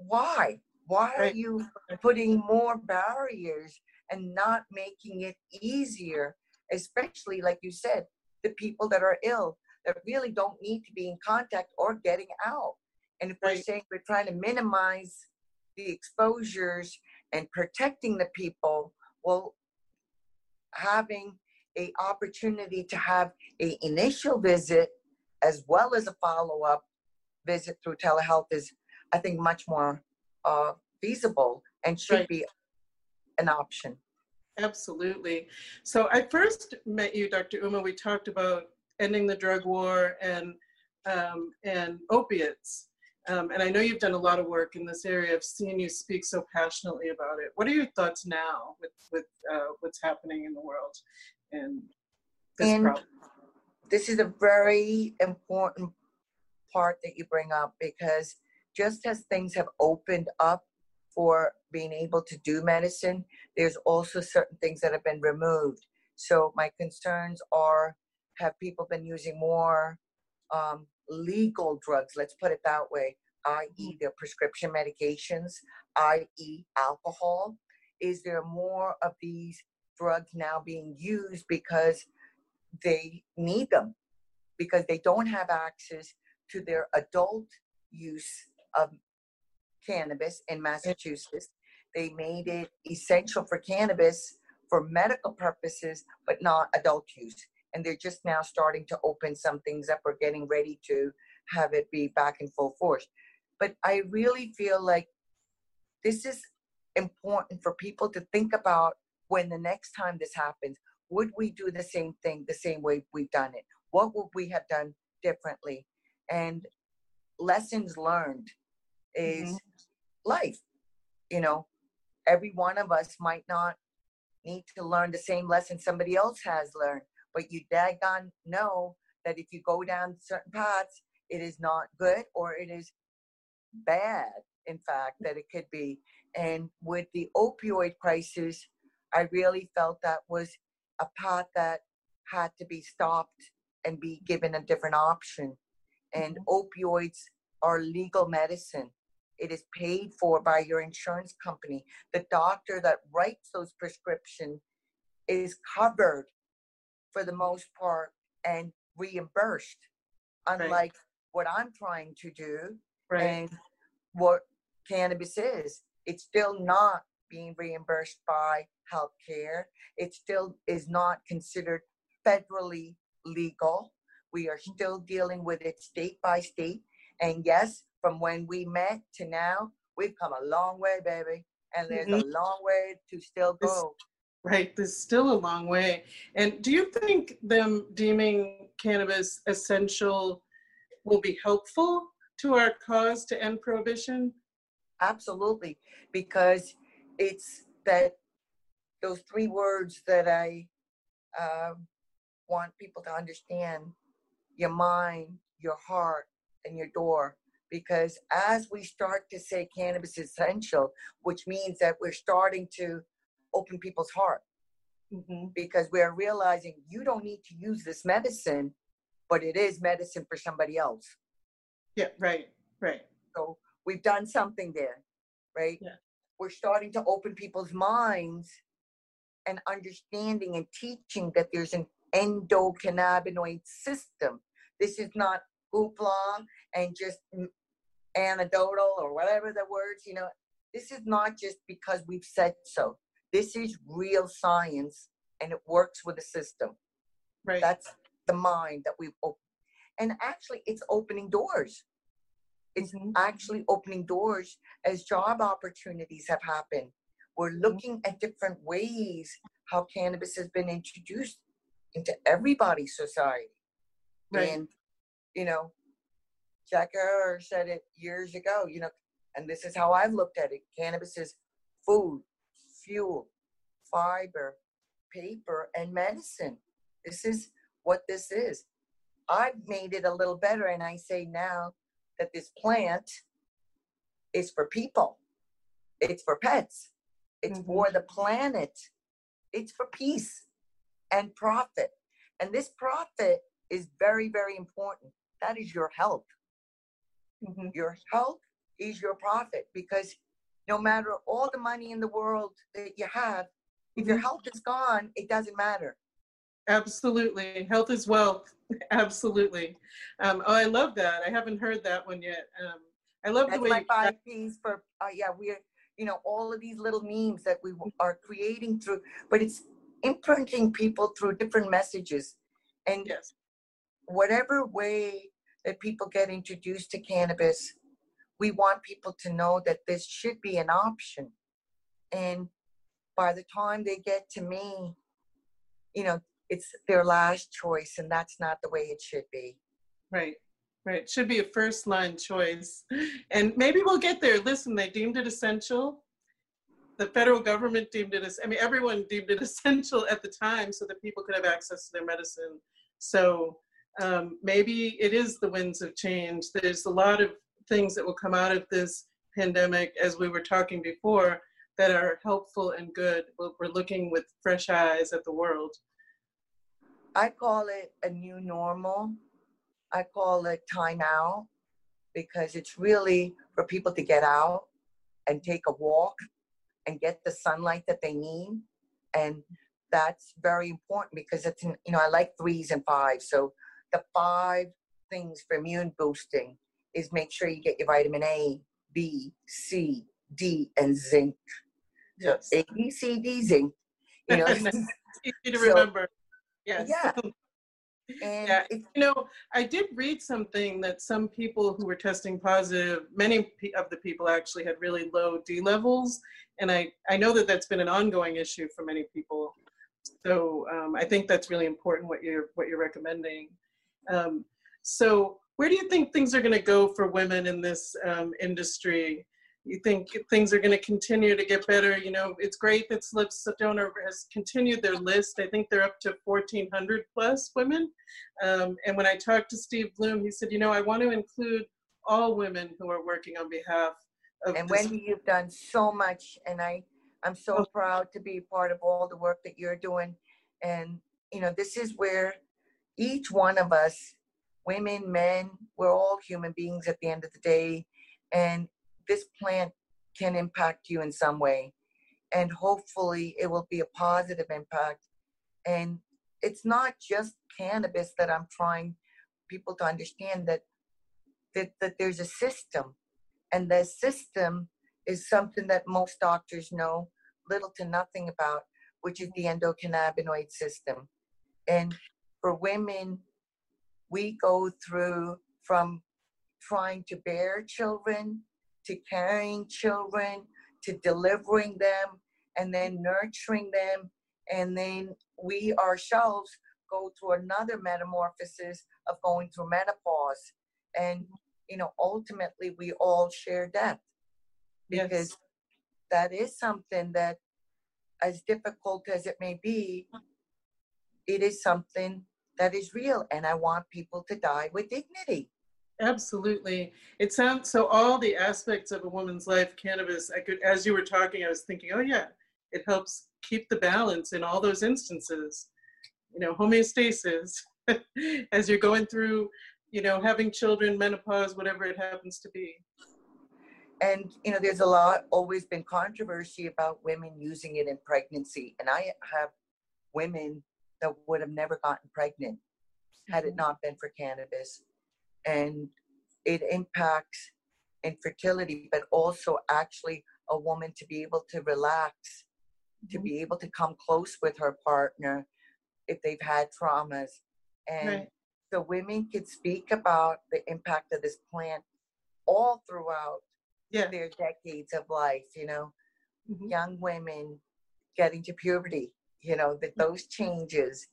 why? Why are you putting more barriers and not making it easier? Especially, like you said, the people that are ill, that really don't need to be in contact or getting out. And if we're saying we're trying to minimize the exposures and protecting the people, well, having an opportunity to have an initial visit as well as a follow-up visit through telehealth is, I think, much more feasible and should be an option. Absolutely. So I first met you, Dr. Uma. We talked about ending the drug war and opiates. And I know you've done a lot of work in this area. I've seen you speak so passionately about it. What are your thoughts now with what's happening in the world and this problem? This is a very important part that you bring up because just as things have opened up for being able to do medicine, there's also certain things that have been removed. So my concerns are, have people been using more legal drugs, let's put it that way, i.e. their prescription medications, i.e. alcohol? Is there more of these drugs now being used because they need them, because they don't have access to their adult use of cannabis in Massachusetts? They made it essential for cannabis for medical purposes, but not adult use. And they're just now starting to open some things up or getting ready to have it be back in full force. But I really feel like this is important for people to think about when the next time this happens. Would we do the same thing the same way we've done it? What would we have done differently? And lessons learned is life. You know, every one of us might not need to learn the same lesson somebody else has learned, but you daggone know that if you go down certain paths, it is not good or it is bad, in fact, that it could be. And with the opioid crisis, I really felt that was a path that had to be stopped and be given a different option. And opioids are legal medicine. It is paid for by your insurance company. The doctor that writes those prescriptions is covered for the most part and reimbursed, unlike what I'm trying to do and what cannabis is. It's still not being reimbursed by healthcare. It still is not considered federally legal. We are still dealing with it state by state. And yes, from when we met to now, we've come a long way, baby. And there's a long way to still go. Right, there's still a long way. And do you think them deeming cannabis essential will be helpful to our cause to end prohibition? Absolutely, because It's that those three words that I want people to understand: your mind, your heart, and your door. Because as we start to say cannabis is essential, which means that we're starting to open people's heart. Mm-hmm. Because we are realizing you don't need to use this medicine, but it is medicine for somebody else. Yeah, right, right. So we've done something there, right? Yeah. We're starting to open people's minds and understanding and teaching that there's an endocannabinoid system. This is not hoopla and just anecdotal or whatever the words, you know. This is not just because we've said so. This is real science, and it works with a system. Right. That's the mind that we've opened. And actually, it's opening doors. It's actually opening doors as job opportunities have happened. We're looking at different ways how cannabis has been introduced into everybody's society. Right. And, you know, Jack Herer said it years ago, you know, and this is how I've looked at it. Cannabis is food, fuel, fiber, paper, and medicine. This is what this is. I've made it a little better, and I say now that this plant is for people. It's for pets. It's for the planet. It's for peace and profit. And this profit is very, very important. That is your health. Mm-hmm. Your health is your profit, because no matter all the money in the world that you have, if your health is gone, it doesn't matter. Absolutely. Health is wealth. Absolutely. Oh, I love that. I haven't heard that one yet. I love the way my 5 P's for, yeah, we're, you know, all of these little memes that we are creating through, but it's imprinting people through different messages. And yes, whatever way that people get introduced to cannabis, we want people to know that this should be an option. And by the time they get to me, you know, it's their last choice, and that's not the way it should be. Right, right. It should be a first line choice. And maybe we'll get there. Listen, they deemed it essential. The federal government deemed it, I mean, everyone deemed it essential at the time so that people could have access to their medicine. So maybe it is the winds of change. There's a lot of things that will come out of this pandemic, as we were talking before, that are helpful and good. We're looking with fresh eyes at the world. I call it a new normal. I call it time out, because it's really for people to get out and take a walk and get the sunlight that they need. And that's very important, because it's, you know, I like 3s and 5s. So the 5 things for immune boosting is make sure you get your vitamin A, B, C, D, and zinc. Yes. A, B, C, D, zinc. You know, it's easy to remember. Yes. Yeah. And yeah. You know, I did read something that some people who were testing positive, many of the people actually had really low D levels. And I know that that's been an ongoing issue for many people. So I think that's really important what you're recommending. So where do you think things are going to go for women in this industry? You think things are going to continue to get better? You know, it's great that CelebStoner has continued their list. I think they're up to 1,400 plus women. And when I talked to Steve Bloom, he said, you know, I want to include all women who are working on behalf of And Wendy, you've done so much. And I'm so proud to be part of all the work that you're doing. And, you know, this is where each one of us, women, men, we're all human beings at the end of the day. And this plant can impact you in some way. And hopefully it will be a positive impact. And it's not just cannabis that I'm trying people to understand, that there's a system. And the system is something that most doctors know little to nothing about, which is the endocannabinoid system. And for women, we go through from trying to bear children, to carrying children, to delivering them, and then nurturing them. And then we ourselves go through another metamorphosis of going through menopause. And, you know, ultimately we all share death. Because that is something that, as difficult as it may be, it is something that is real, and I want people to die with dignity. Absolutely. It sounds so, all the aspects of a woman's life, cannabis, I could, as you were talking, I was thinking, oh yeah, it helps keep the balance in all those instances, you know, homeostasis, as you're going through, you know, having children, menopause, whatever it happens to be. And, you know, there's a lot, always been controversy about women using it in pregnancy. And I have women that would have never gotten pregnant had it not been for cannabis. And it impacts infertility, but also actually a woman to be able to relax, to be able to come close with her partner if they've had traumas. And the women can speak about the impact of this plant all throughout their decades of life, you know, young women getting to puberty, you know, that those changes,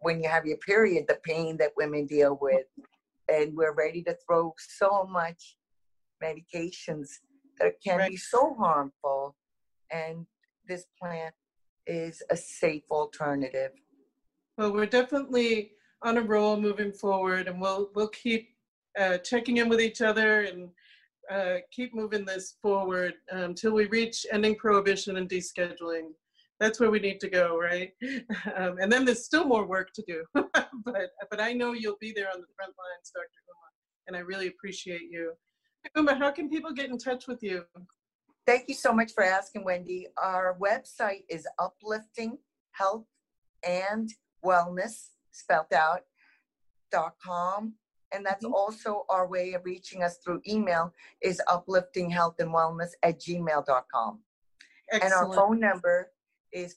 when you have your period, the pain that women deal with. And we're ready to throw so much medications that can be so harmful. And this plant is a safe alternative. Well, we're definitely on a roll moving forward, and we'll keep checking in with each other and keep moving this forward until we reach ending prohibition and descheduling. That's where we need to go, right? And then there's still more work to do. but I know you'll be there on the front lines, Dr. Uma, and I really appreciate you. Uma, how can people get in touch with you? Thank you so much for asking, Wendy. Our website is upliftinghealthandwellness.com. And that's also our way of reaching us through email, is upliftinghealthandwellness@gmail.com. And our phone number is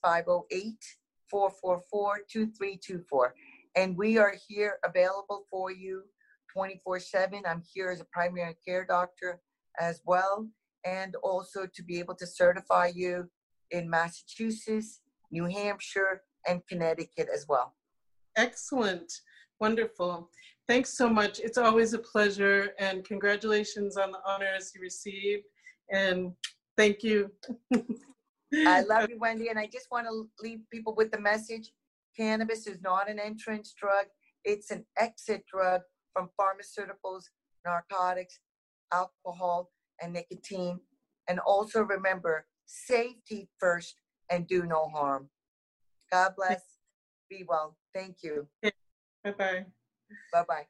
508-444-2324. And we are here available for you 24/7. I'm here as a primary care doctor as well, and also to be able to certify you in Massachusetts, New Hampshire, and Connecticut as well. Excellent. Wonderful. Thanks so much. It's always a pleasure, and congratulations on the honors you received. And thank you. I love you, Wendy, and I just want to leave people with the message. Cannabis is not an entrance drug. It's an exit drug from pharmaceuticals, narcotics, alcohol, and nicotine. And also remember, safety first and do no harm. God bless. Be well. Thank you. Bye-bye. Bye-bye.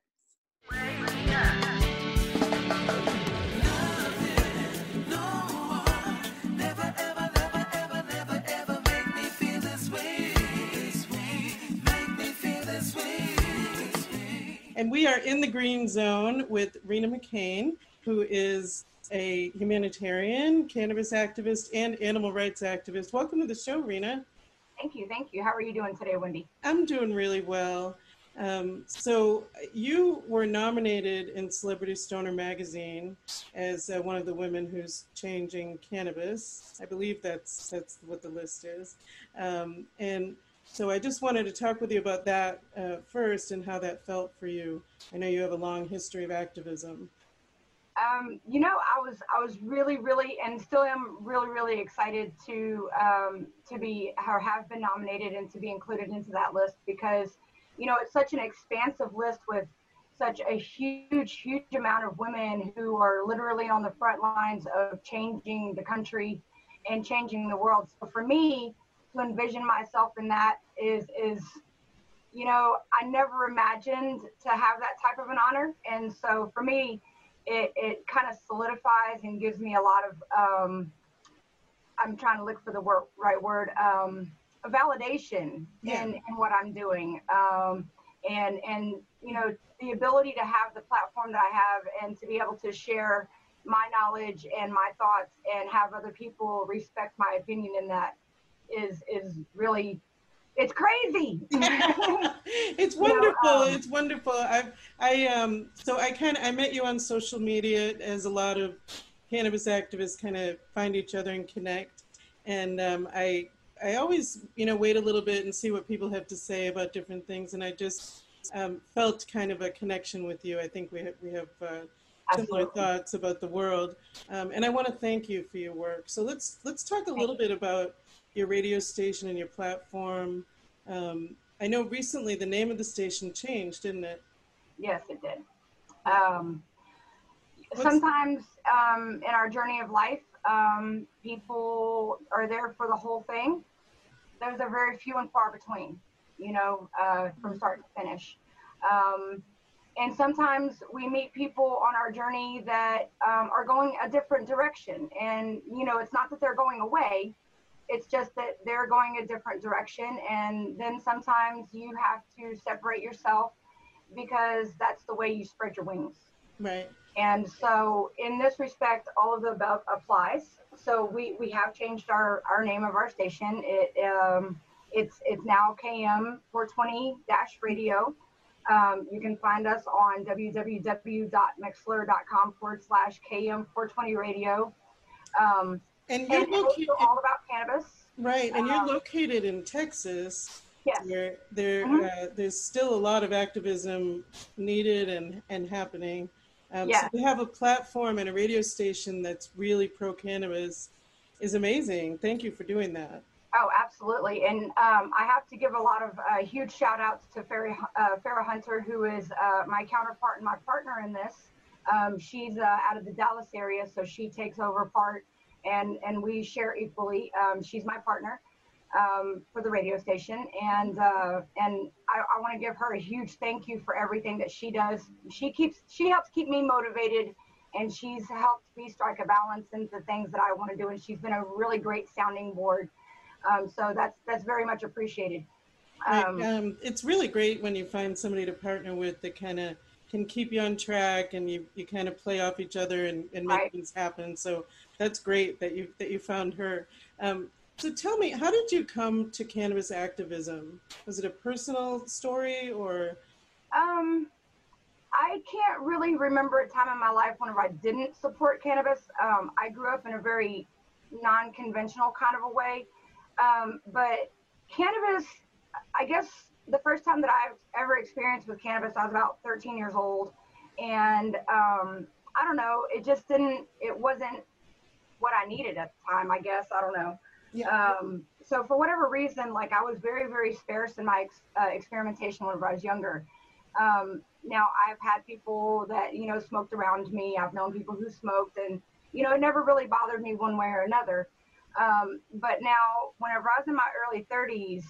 And we are in the green zone with Rena McCain, who is a humanitarian, cannabis activist, and animal rights activist. Welcome to the show, Rena. Thank you, thank you. How are you doing today, Wendy? I'm doing really well. So you were nominated in CelebStoner magazine as one of the women who's changing cannabis. I believe that's what the list is. And so I just wanted to talk with you about that first, and how that felt for you. I know you have a long history of activism. You know, I was really, and still am really excited to be, or have been nominated and to be included into that list, because, you know, it's such an expansive list with such a huge amount of women who are literally on the front lines of changing the country and changing the world. So for me, to envision myself in that is, you know, I never imagined to have that type of an honor. And so for me, it kind of solidifies and gives me a lot of, I'm trying to look for the right word, validation in what I'm doing. And, you know, the ability to have the platform that I have and to be able to share my knowledge and my thoughts and have other people respect my opinion in that is really, it's crazy. It's wonderful. You know, it's wonderful. I met you on social media, as a lot of cannabis activists kind of find each other and connect. And I always, you know, wait a little bit and see what people have to say about different things. And I just felt kind of a connection with you. I think we have similar thoughts about the world. And I want to thank you for your work. So let's talk a little bit about your radio station and your platform. I know recently the name of the station changed, didn't it? Yes, it did. Sometimes in our journey of life, people are there for the whole thing. Those are very few and far between, you know, from start to finish. And sometimes we meet people on our journey that are going a different direction. And, you know, it's not that they're going away. It's just that they're going a different direction. And then sometimes you have to separate yourself because that's the way you spread your wings. Right. And so in this respect, all of the above applies. So we have changed our name of our station. It's now KM420 Radio. You can find us on www.mixler.com/KM420 radio. And it's all about cannabis. Right, and you're located in Texas. Yes. Where there's still a lot of activism needed and happening. So we have a platform and a radio station that's really pro-cannabis is amazing. Thank you for doing that. Oh, absolutely. And I have to give a lot of huge shout outs to Farrah Hunter, who is my counterpart and my partner in this. She's out of the Dallas area, so she takes over part and we share equally. She's my partner for the radio station. And I want to give her a huge thank you for everything that she does. She helps keep me motivated, and she's helped me strike a balance in the things that I want to do. And she's been a really great sounding board. So that's very much appreciated. It's really great when you find somebody to partner with that kind of can keep you on track, and you kind of play off each other and make things happen. So that's great that you found her. So tell me, how did you come to cannabis activism? Was it a personal story or? I can't really remember a time in my life whenever I didn't support cannabis. I grew up in a very non-conventional kind of a way. But cannabis, I guess the first time that I've ever experienced with cannabis, I was about 13 years old, and I don't know, it wasn't what I needed at the time, I guess, I don't know. Yeah. So for whatever reason, like I was very, very sparse in my experimentation whenever I was younger. Now I've had people that, you know, smoked around me, I've known people who smoked, and, you know, it never really bothered me one way or another. But now, whenever I was in my early 30s,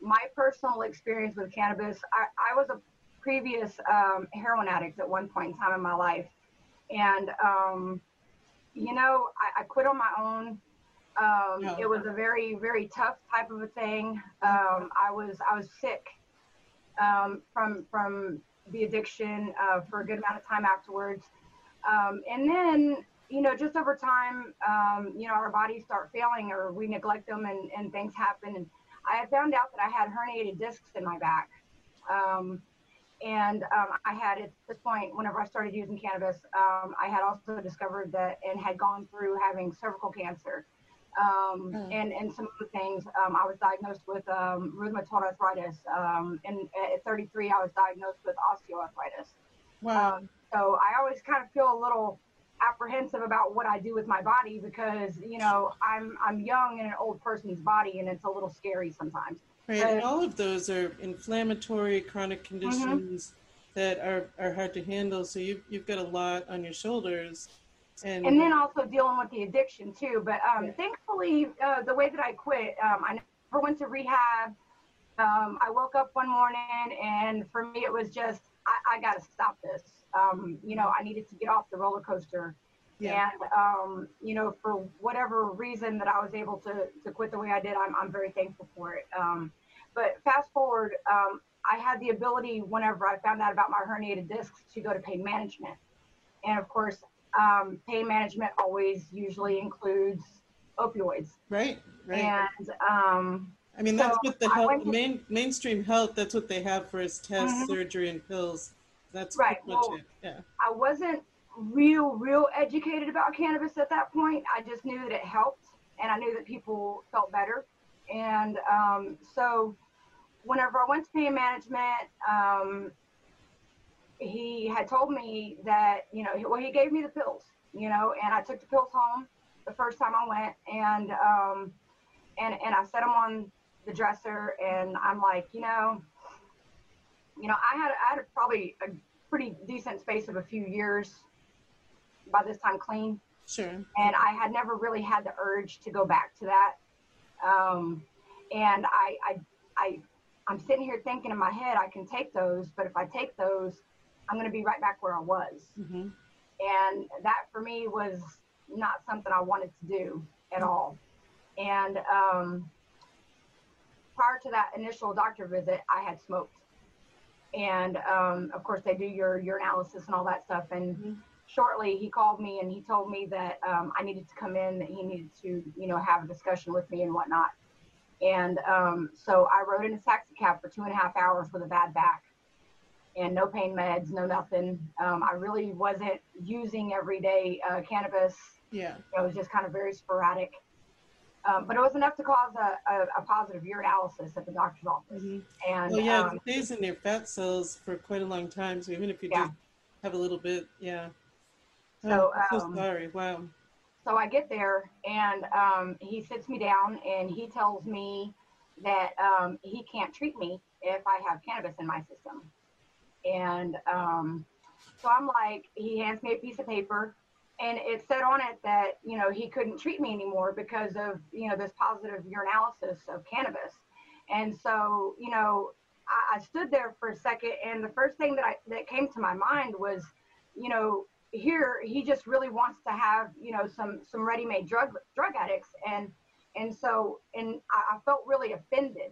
my personal experience with cannabis, I was a previous heroin addict at one point in time in my life. And, you know, I quit on my own. It was a very, very tough type of a thing. I was sick from the addiction for a good amount of time afterwards. And then, you know, just over time, you know, our bodies start failing or we neglect them and things happen. And I found out that I had herniated discs in my back. I had at this point, whenever I started using cannabis, I had also discovered that and had gone through having cervical cancer and some other things. I was diagnosed with rheumatoid arthritis. And at 33, I was diagnosed with osteoarthritis. Wow. So I always kind of feel a little apprehensive about what I do with my body because, you know, I'm young in an old person's body and it's a little scary sometimes. Right, and all of those are inflammatory chronic conditions that are hard to handle. So you've got a lot on your shoulders. And then also dealing with the addiction too. But thankfully, the way that I quit, I never went to rehab. I woke up one morning and for me it was just, I got to stop this. You know, I needed to get off the roller coaster. Yeah. And, you know, for whatever reason that I was able to quit the way I did, I'm very thankful for it. But fast forward, I had the ability whenever I found out about my herniated discs to go to pain management. And of course, pain management always usually includes opioids. Right, right. And, I mean, that's what the health, mainstream health, that's what they have for us, tests, surgery, and pills. That's right. Well, it. Yeah. I wasn't real educated about cannabis at that point. I just knew that it helped, and I knew that people felt better. And so whenever I went to pain management, he had told me that, you know, well, he gave me the pills, you know, and I took the pills home the first time I went, and I set them on the dresser, and I'm like, you know, I had probably a pretty decent space of a few years by this time clean. Sure. And I had never really had the urge to go back to that. And I'm sitting here thinking in my head, I can take those, but if I take those, I'm going to be right back where I was. Mm-hmm. And that for me was not something I wanted to do at all. And prior to that initial doctor visit, I had smoked. And of course, they do your analysis and all that stuff. And mm-hmm. shortly, he called me and he told me that I needed to come in, that he needed to, you know, have a discussion with me and whatnot. And so I rode in a taxi cab for 2.5 hours with a bad back and no pain meds, no nothing. I really wasn't using everyday cannabis. Yeah, it was just kind of very sporadic. But it was enough to cause a positive urinalysis at the doctor's office. Mm-hmm. And well, yeah, it stays in your fat cells for quite a long time. So even if you do have a little bit, yeah. So, I'm so sorry. Wow. So I get there and he sits me down and he tells me that he can't treat me if I have cannabis in my system. And so I'm like, he hands me a piece of paper and it said on it that, you know, he couldn't treat me anymore because of, you know, this positive urinalysis of cannabis. And so, you know, I stood there for a second and the first thing that came to my mind was, you know, here he just really wants to have, you know, some ready-made drug addicts, and so I felt really offended.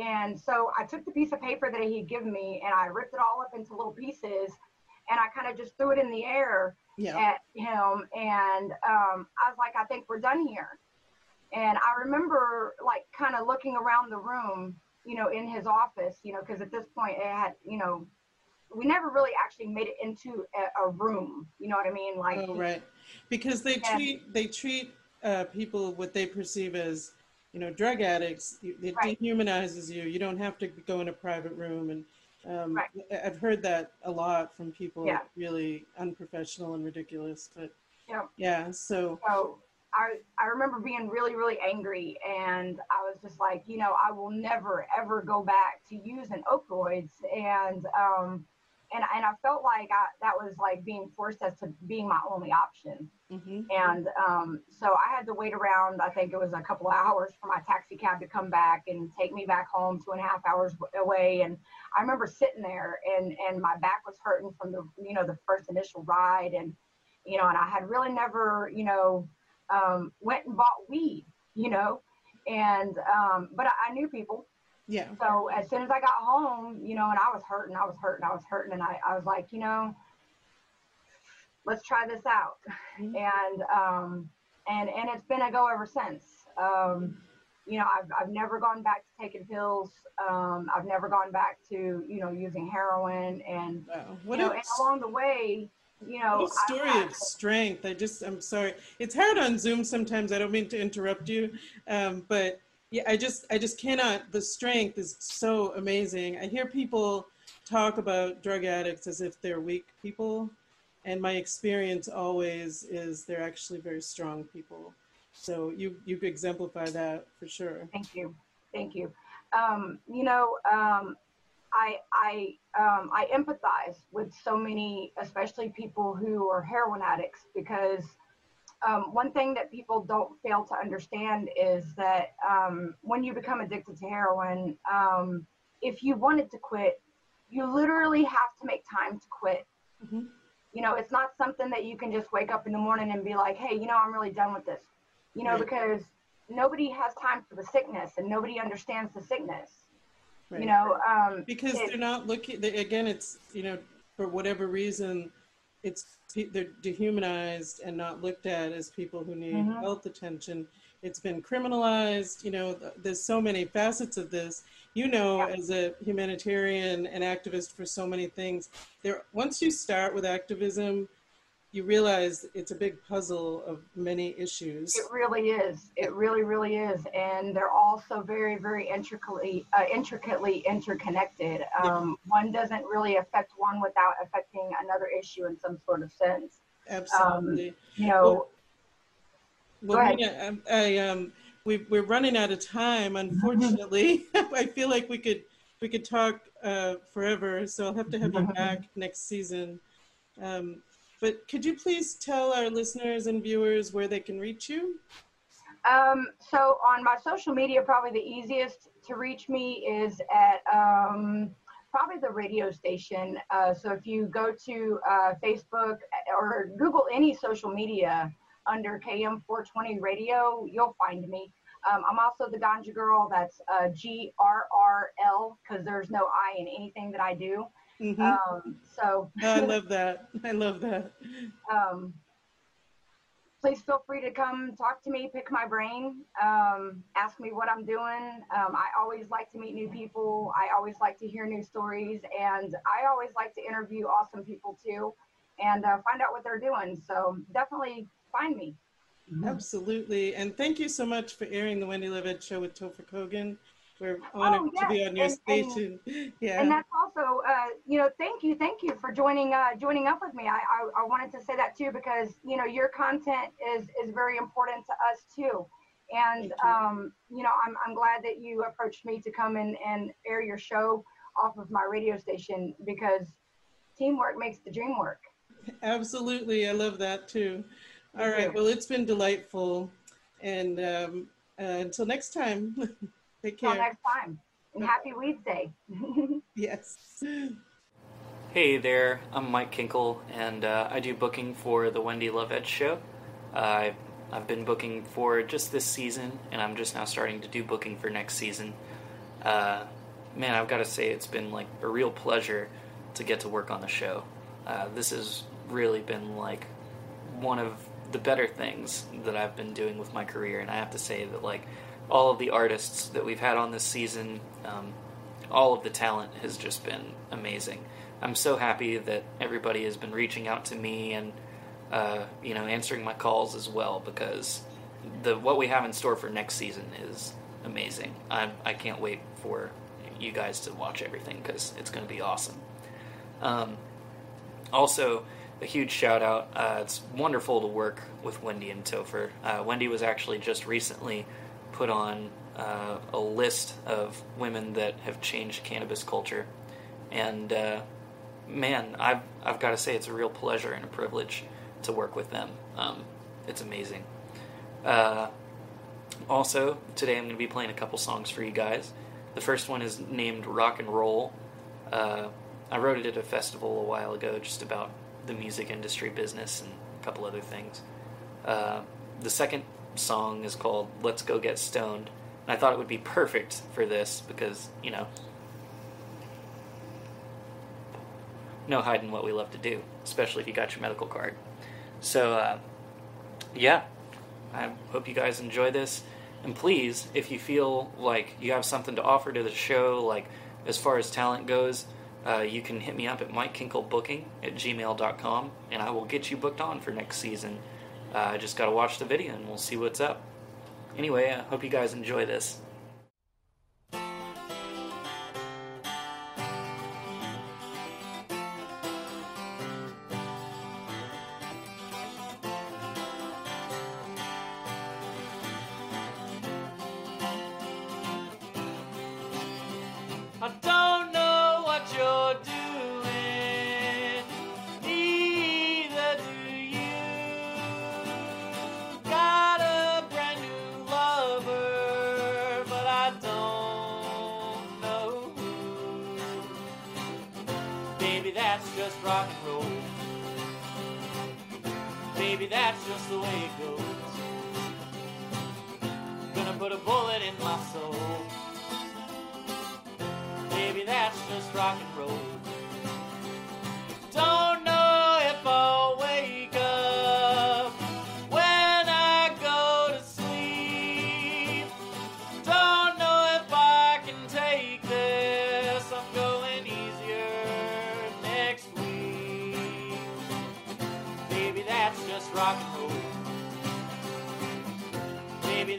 And so I took the piece of paper that he'd given me and I ripped it all up into little pieces and I kind of just threw it in the air at him. And I was like, I think we're done here. And I remember like kind of looking around the room, you know, in his office, you know, because at this point it had, you know, we never really actually made it into a room. You know what I mean? Like, oh, right. Because they treat people what they perceive as, you know, drug addicts. It dehumanizes you. You don't have to go in a private room. And I've heard that a lot from people. Yeah. Really unprofessional and ridiculous. But So I remember being really, really angry. And I was just like, you know, I will never, ever go back to using opioids. And, and I felt like that was like being forced as to being my only option. Mm-hmm. And so I had to wait around, I think it was a couple of hours for my taxi cab to come back and take me back home 2.5 hours away. And I remember sitting there and my back was hurting from the, you know, the first initial ride. And, you know, and I had really never, you know, went and bought weed, you know, and but I knew people. Yeah. So as soon as I got home, you know, and I was hurting. And I was like, you know, let's try this out. Mm-hmm. And, and it's been a go ever since. You know, I've never gone back to taking pills. I've never gone back to, you know, using heroin and, wow. What you know, and along the way, you know, what a story of strength. I'm sorry. It's hard on Zoom sometimes. I don't mean to interrupt you. But yeah, I just cannot, the strength is so amazing. I hear people talk about drug addicts as if they're weak people. And my experience always is they're actually very strong people. So you exemplify that for sure. Thank you. You know, I empathize with so many, especially people who are heroin addicts, because one thing that people don't fail to understand is that when you become addicted to heroin, if you wanted to quit, you literally have to make time to quit. Mm-hmm. You know, it's not something that you can just wake up in the morning and be like, hey, you know, I'm really done with this, you know, right. Because nobody has time for the sickness and nobody understands the sickness. Right. You know, because they're not looking, again, it's, you know, for whatever reason, they're dehumanized and not looked at as people who need mm-hmm. health attention. It's been criminalized. You know, there's so many facets of this, you know, as a humanitarian and activist for so many things there. Once you start with activism, you realize it's a big puzzle of many issues. It really is. It really, really is. And they're all so very, very intricately interconnected. One doesn't really affect one without affecting another issue in some sort of sense. Absolutely. You know, well, Rena, we're running out of time, unfortunately. I feel like we could talk forever, so I'll have to have you back next season. But could you please tell our listeners and viewers where they can reach you? So on my social media, probably the easiest to reach me is at probably the radio station. So if you go to Facebook or Google any social media under KM420 Radio, you'll find me. I'm also the Ganja Girl. That's G-R-R-L, because there's no I in anything that I do. Mm-hmm. So I love that. I love that. Please feel free to come talk to me, pick my brain, ask me what I'm doing. I always like to meet new people. I always like to hear new stories, and I always like to interview awesome people too, and find out what they're doing. So definitely find me. Mm-hmm. Absolutely. And thank you so much for airing the Wendy Love Edge Show with Topher Kogan. We're honored to be on your station. And that's also, you know, thank you for joining up with me. I wanted to say that too, because, you know, your content is very important to us too. And, you know, I'm glad that you approached me to come and air your show off of my radio station, because teamwork makes the dream work. Absolutely. I love that too. All right. Well, it's been delightful. And until next time. Take care. Until next time. And happy Weed Day. Yes. Hey there, I'm Mike Kinkle, and I do booking for the Wendy Love Edge Show. I've been booking for just this season, and I'm just now starting to do booking for next season. Man, I've got to say it's been like a real pleasure to get to work on the show. This has really been like one of the better things that I've been doing with my career, and I have to say that like all of the artists that we've had on this season, all of the talent has just been amazing. I'm so happy that everybody has been reaching out to me and, you know, answering my calls as well, because what we have in store for next season is amazing. I can't wait for you guys to watch everything, because it's going to be awesome. Also, a huge shout out. It's wonderful to work with Wendy and Topher. Wendy was actually just recently put on a list of women that have changed cannabis culture, and man, I've got to say it's a real pleasure and a privilege to work with them. It's amazing. Also, today I'm going to be playing a couple songs for you guys. The first one is named Rock and Roll. I wrote it at a festival a while ago, just about the music industry business and a couple other things. The second song is called Let's Go Get Stoned, and I thought it would be perfect for this because, you know, no hiding what we love to do, especially if you got your medical card. So yeah, I hope you guys enjoy this, and please, if you feel like you have something to offer to the show, like as far as talent goes, you can hit me up at MikeKinkleBooking@gmail.com, and I will get you booked on for next season. I just gotta watch the video and we'll see what's up. Anyway, I hope you guys enjoy this.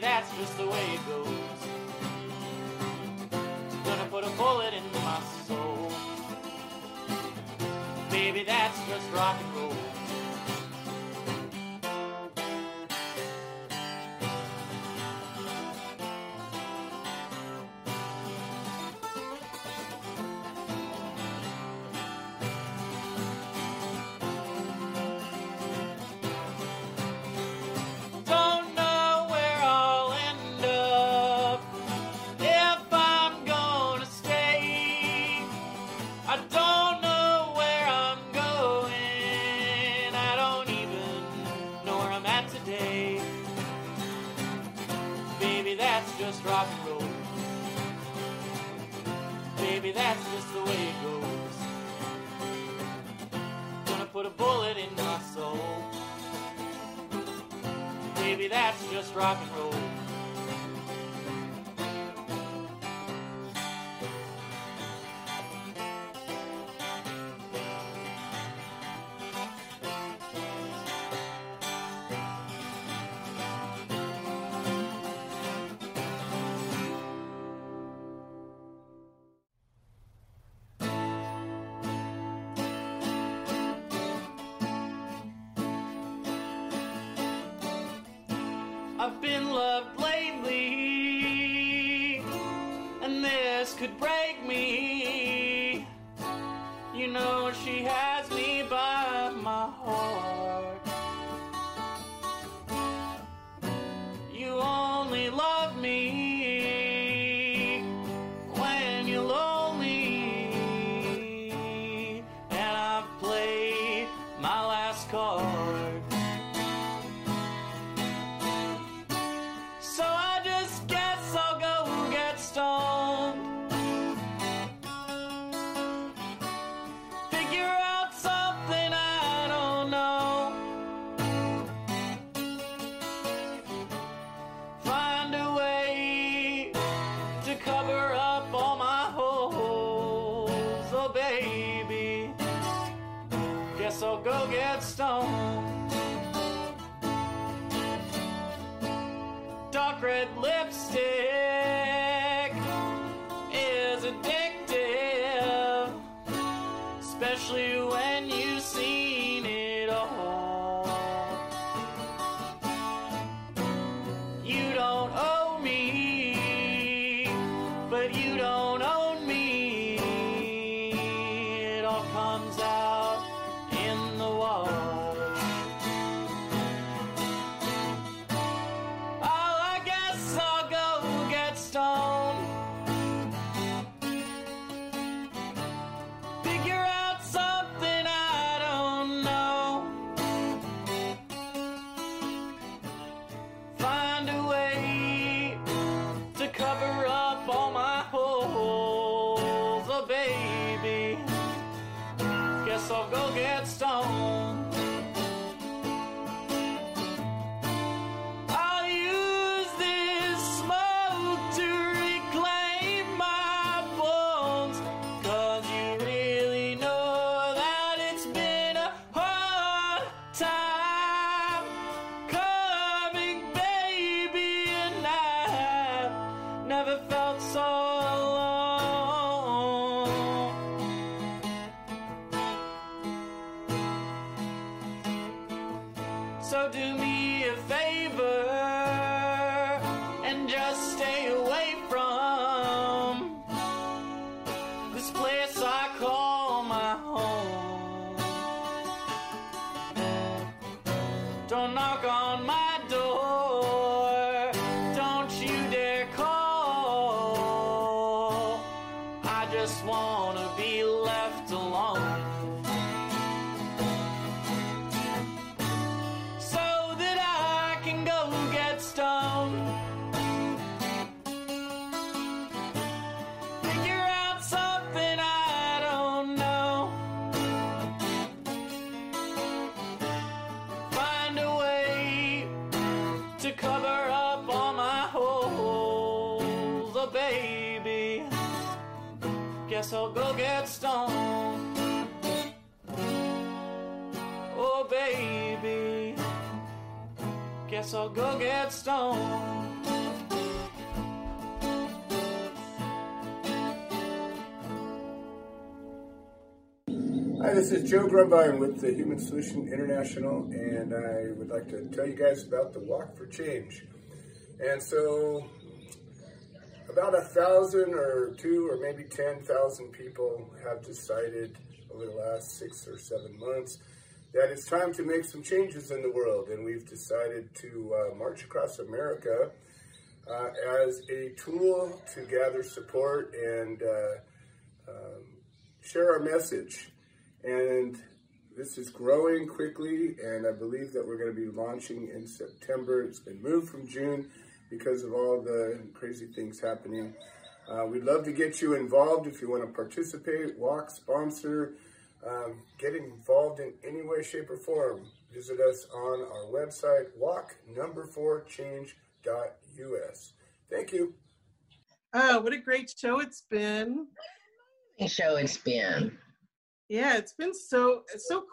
baby, that's just the way it goes. Gonna put a bullet into my soul. Baby, that's just rock and roll. I've been loved lately, and this could break me. You know she has me by my heart. You only love me when you're lonely, and I've played my last card. So go get stoned. Dark red lipstick is addictive, especially when you've seen it all. You don't owe me, but you don't own me. It all comes out. So go get stoned. I'll use this smoke to reclaim my bones, 'cause you really know that it's been a hard time coming, baby, and I never felt so alone. So do me a favor and just stay away from this place I call my home. Don't knock on my door, don't you dare call. I just wanna be left alone. So go get stoned. Oh baby, guess I'll go get stoned. Hi, this is Joe Grumbine with the Human Solution International, and I would like to tell you guys about the Walk for Change. And so, about 1,000 or 2 or maybe 10,000 people have decided over the last 6 or 7 months that it's time to make some changes in the world, and we've decided to march across America as a tool to gather support and share our message. And this is growing quickly, and I believe that we're going to be launching in September. It's been moved from June because of all the crazy things happening. We'd love to get you involved if you want to participate, walk, sponsor, get involved in any way, shape, or form. Visit us on our website, walk4change.us. Thank you. Oh, what a great show it's been. Yeah, it's been so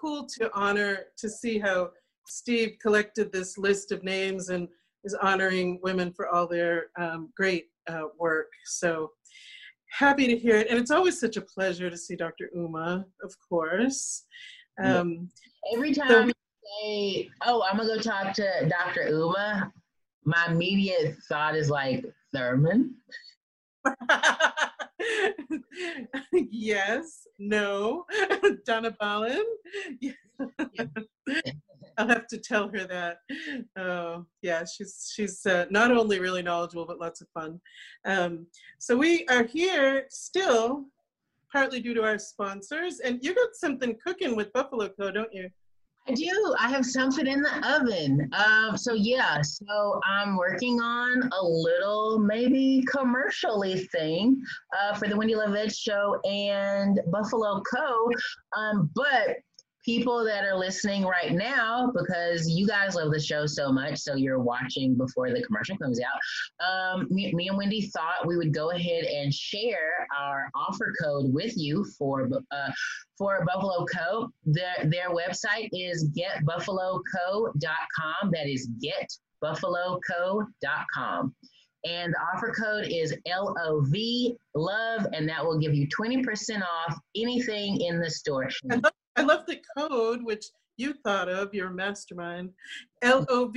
cool to see how Steve collected this list of names and is honoring women for all their great work. So happy to hear it. And it's always such a pleasure to see Dr. Uma, of course. Every time you say, oh, I'm going to go talk to Dr. Uma, my immediate thought is like, Thurman? Yes, no, Dhanabalan. I'll have to tell her that. Oh, yeah, she's not only really knowledgeable, but lots of fun. So we are here still, partly due to our sponsors, and you got something cooking with Buffalo Co., don't you? I do. I have something in the oven. So I'm working on a little, maybe commercially thing for the Wendy Love Edge Show and Buffalo Co. But people that are listening right now, because you guys love the show so much, so you're watching before the commercial comes out, me and Wendy thought we would go ahead and share our offer code with you for Buffalo Co. Their website is getbuffaloco.com. That is getbuffaloco.com. And the offer code is LOV, love, and that will give you 20% off anything in the store. I love the code, which you thought of, your mastermind, LOVE.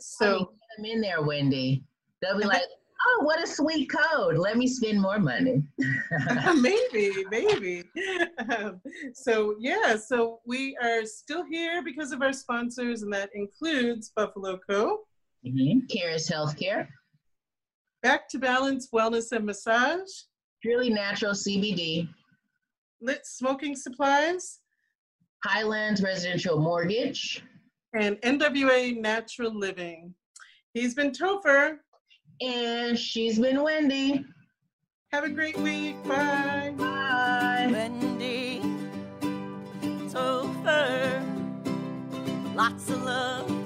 So get them in there, Wendy. They'll be like, oh, what a sweet code. Let me spend more money. Maybe. So we are still here because of our sponsors, and that includes Buffalo Co., Karis Healthcare, Back to Balance Wellness and Massage, Purely Natural CBD, Lit Smoking Supplies, Highlands Residential Mortgage, and NWA Natural Living. He's been Topher. And she's been Wendy. Have a great week. Bye. Bye. Wendy, Topher, lots of love.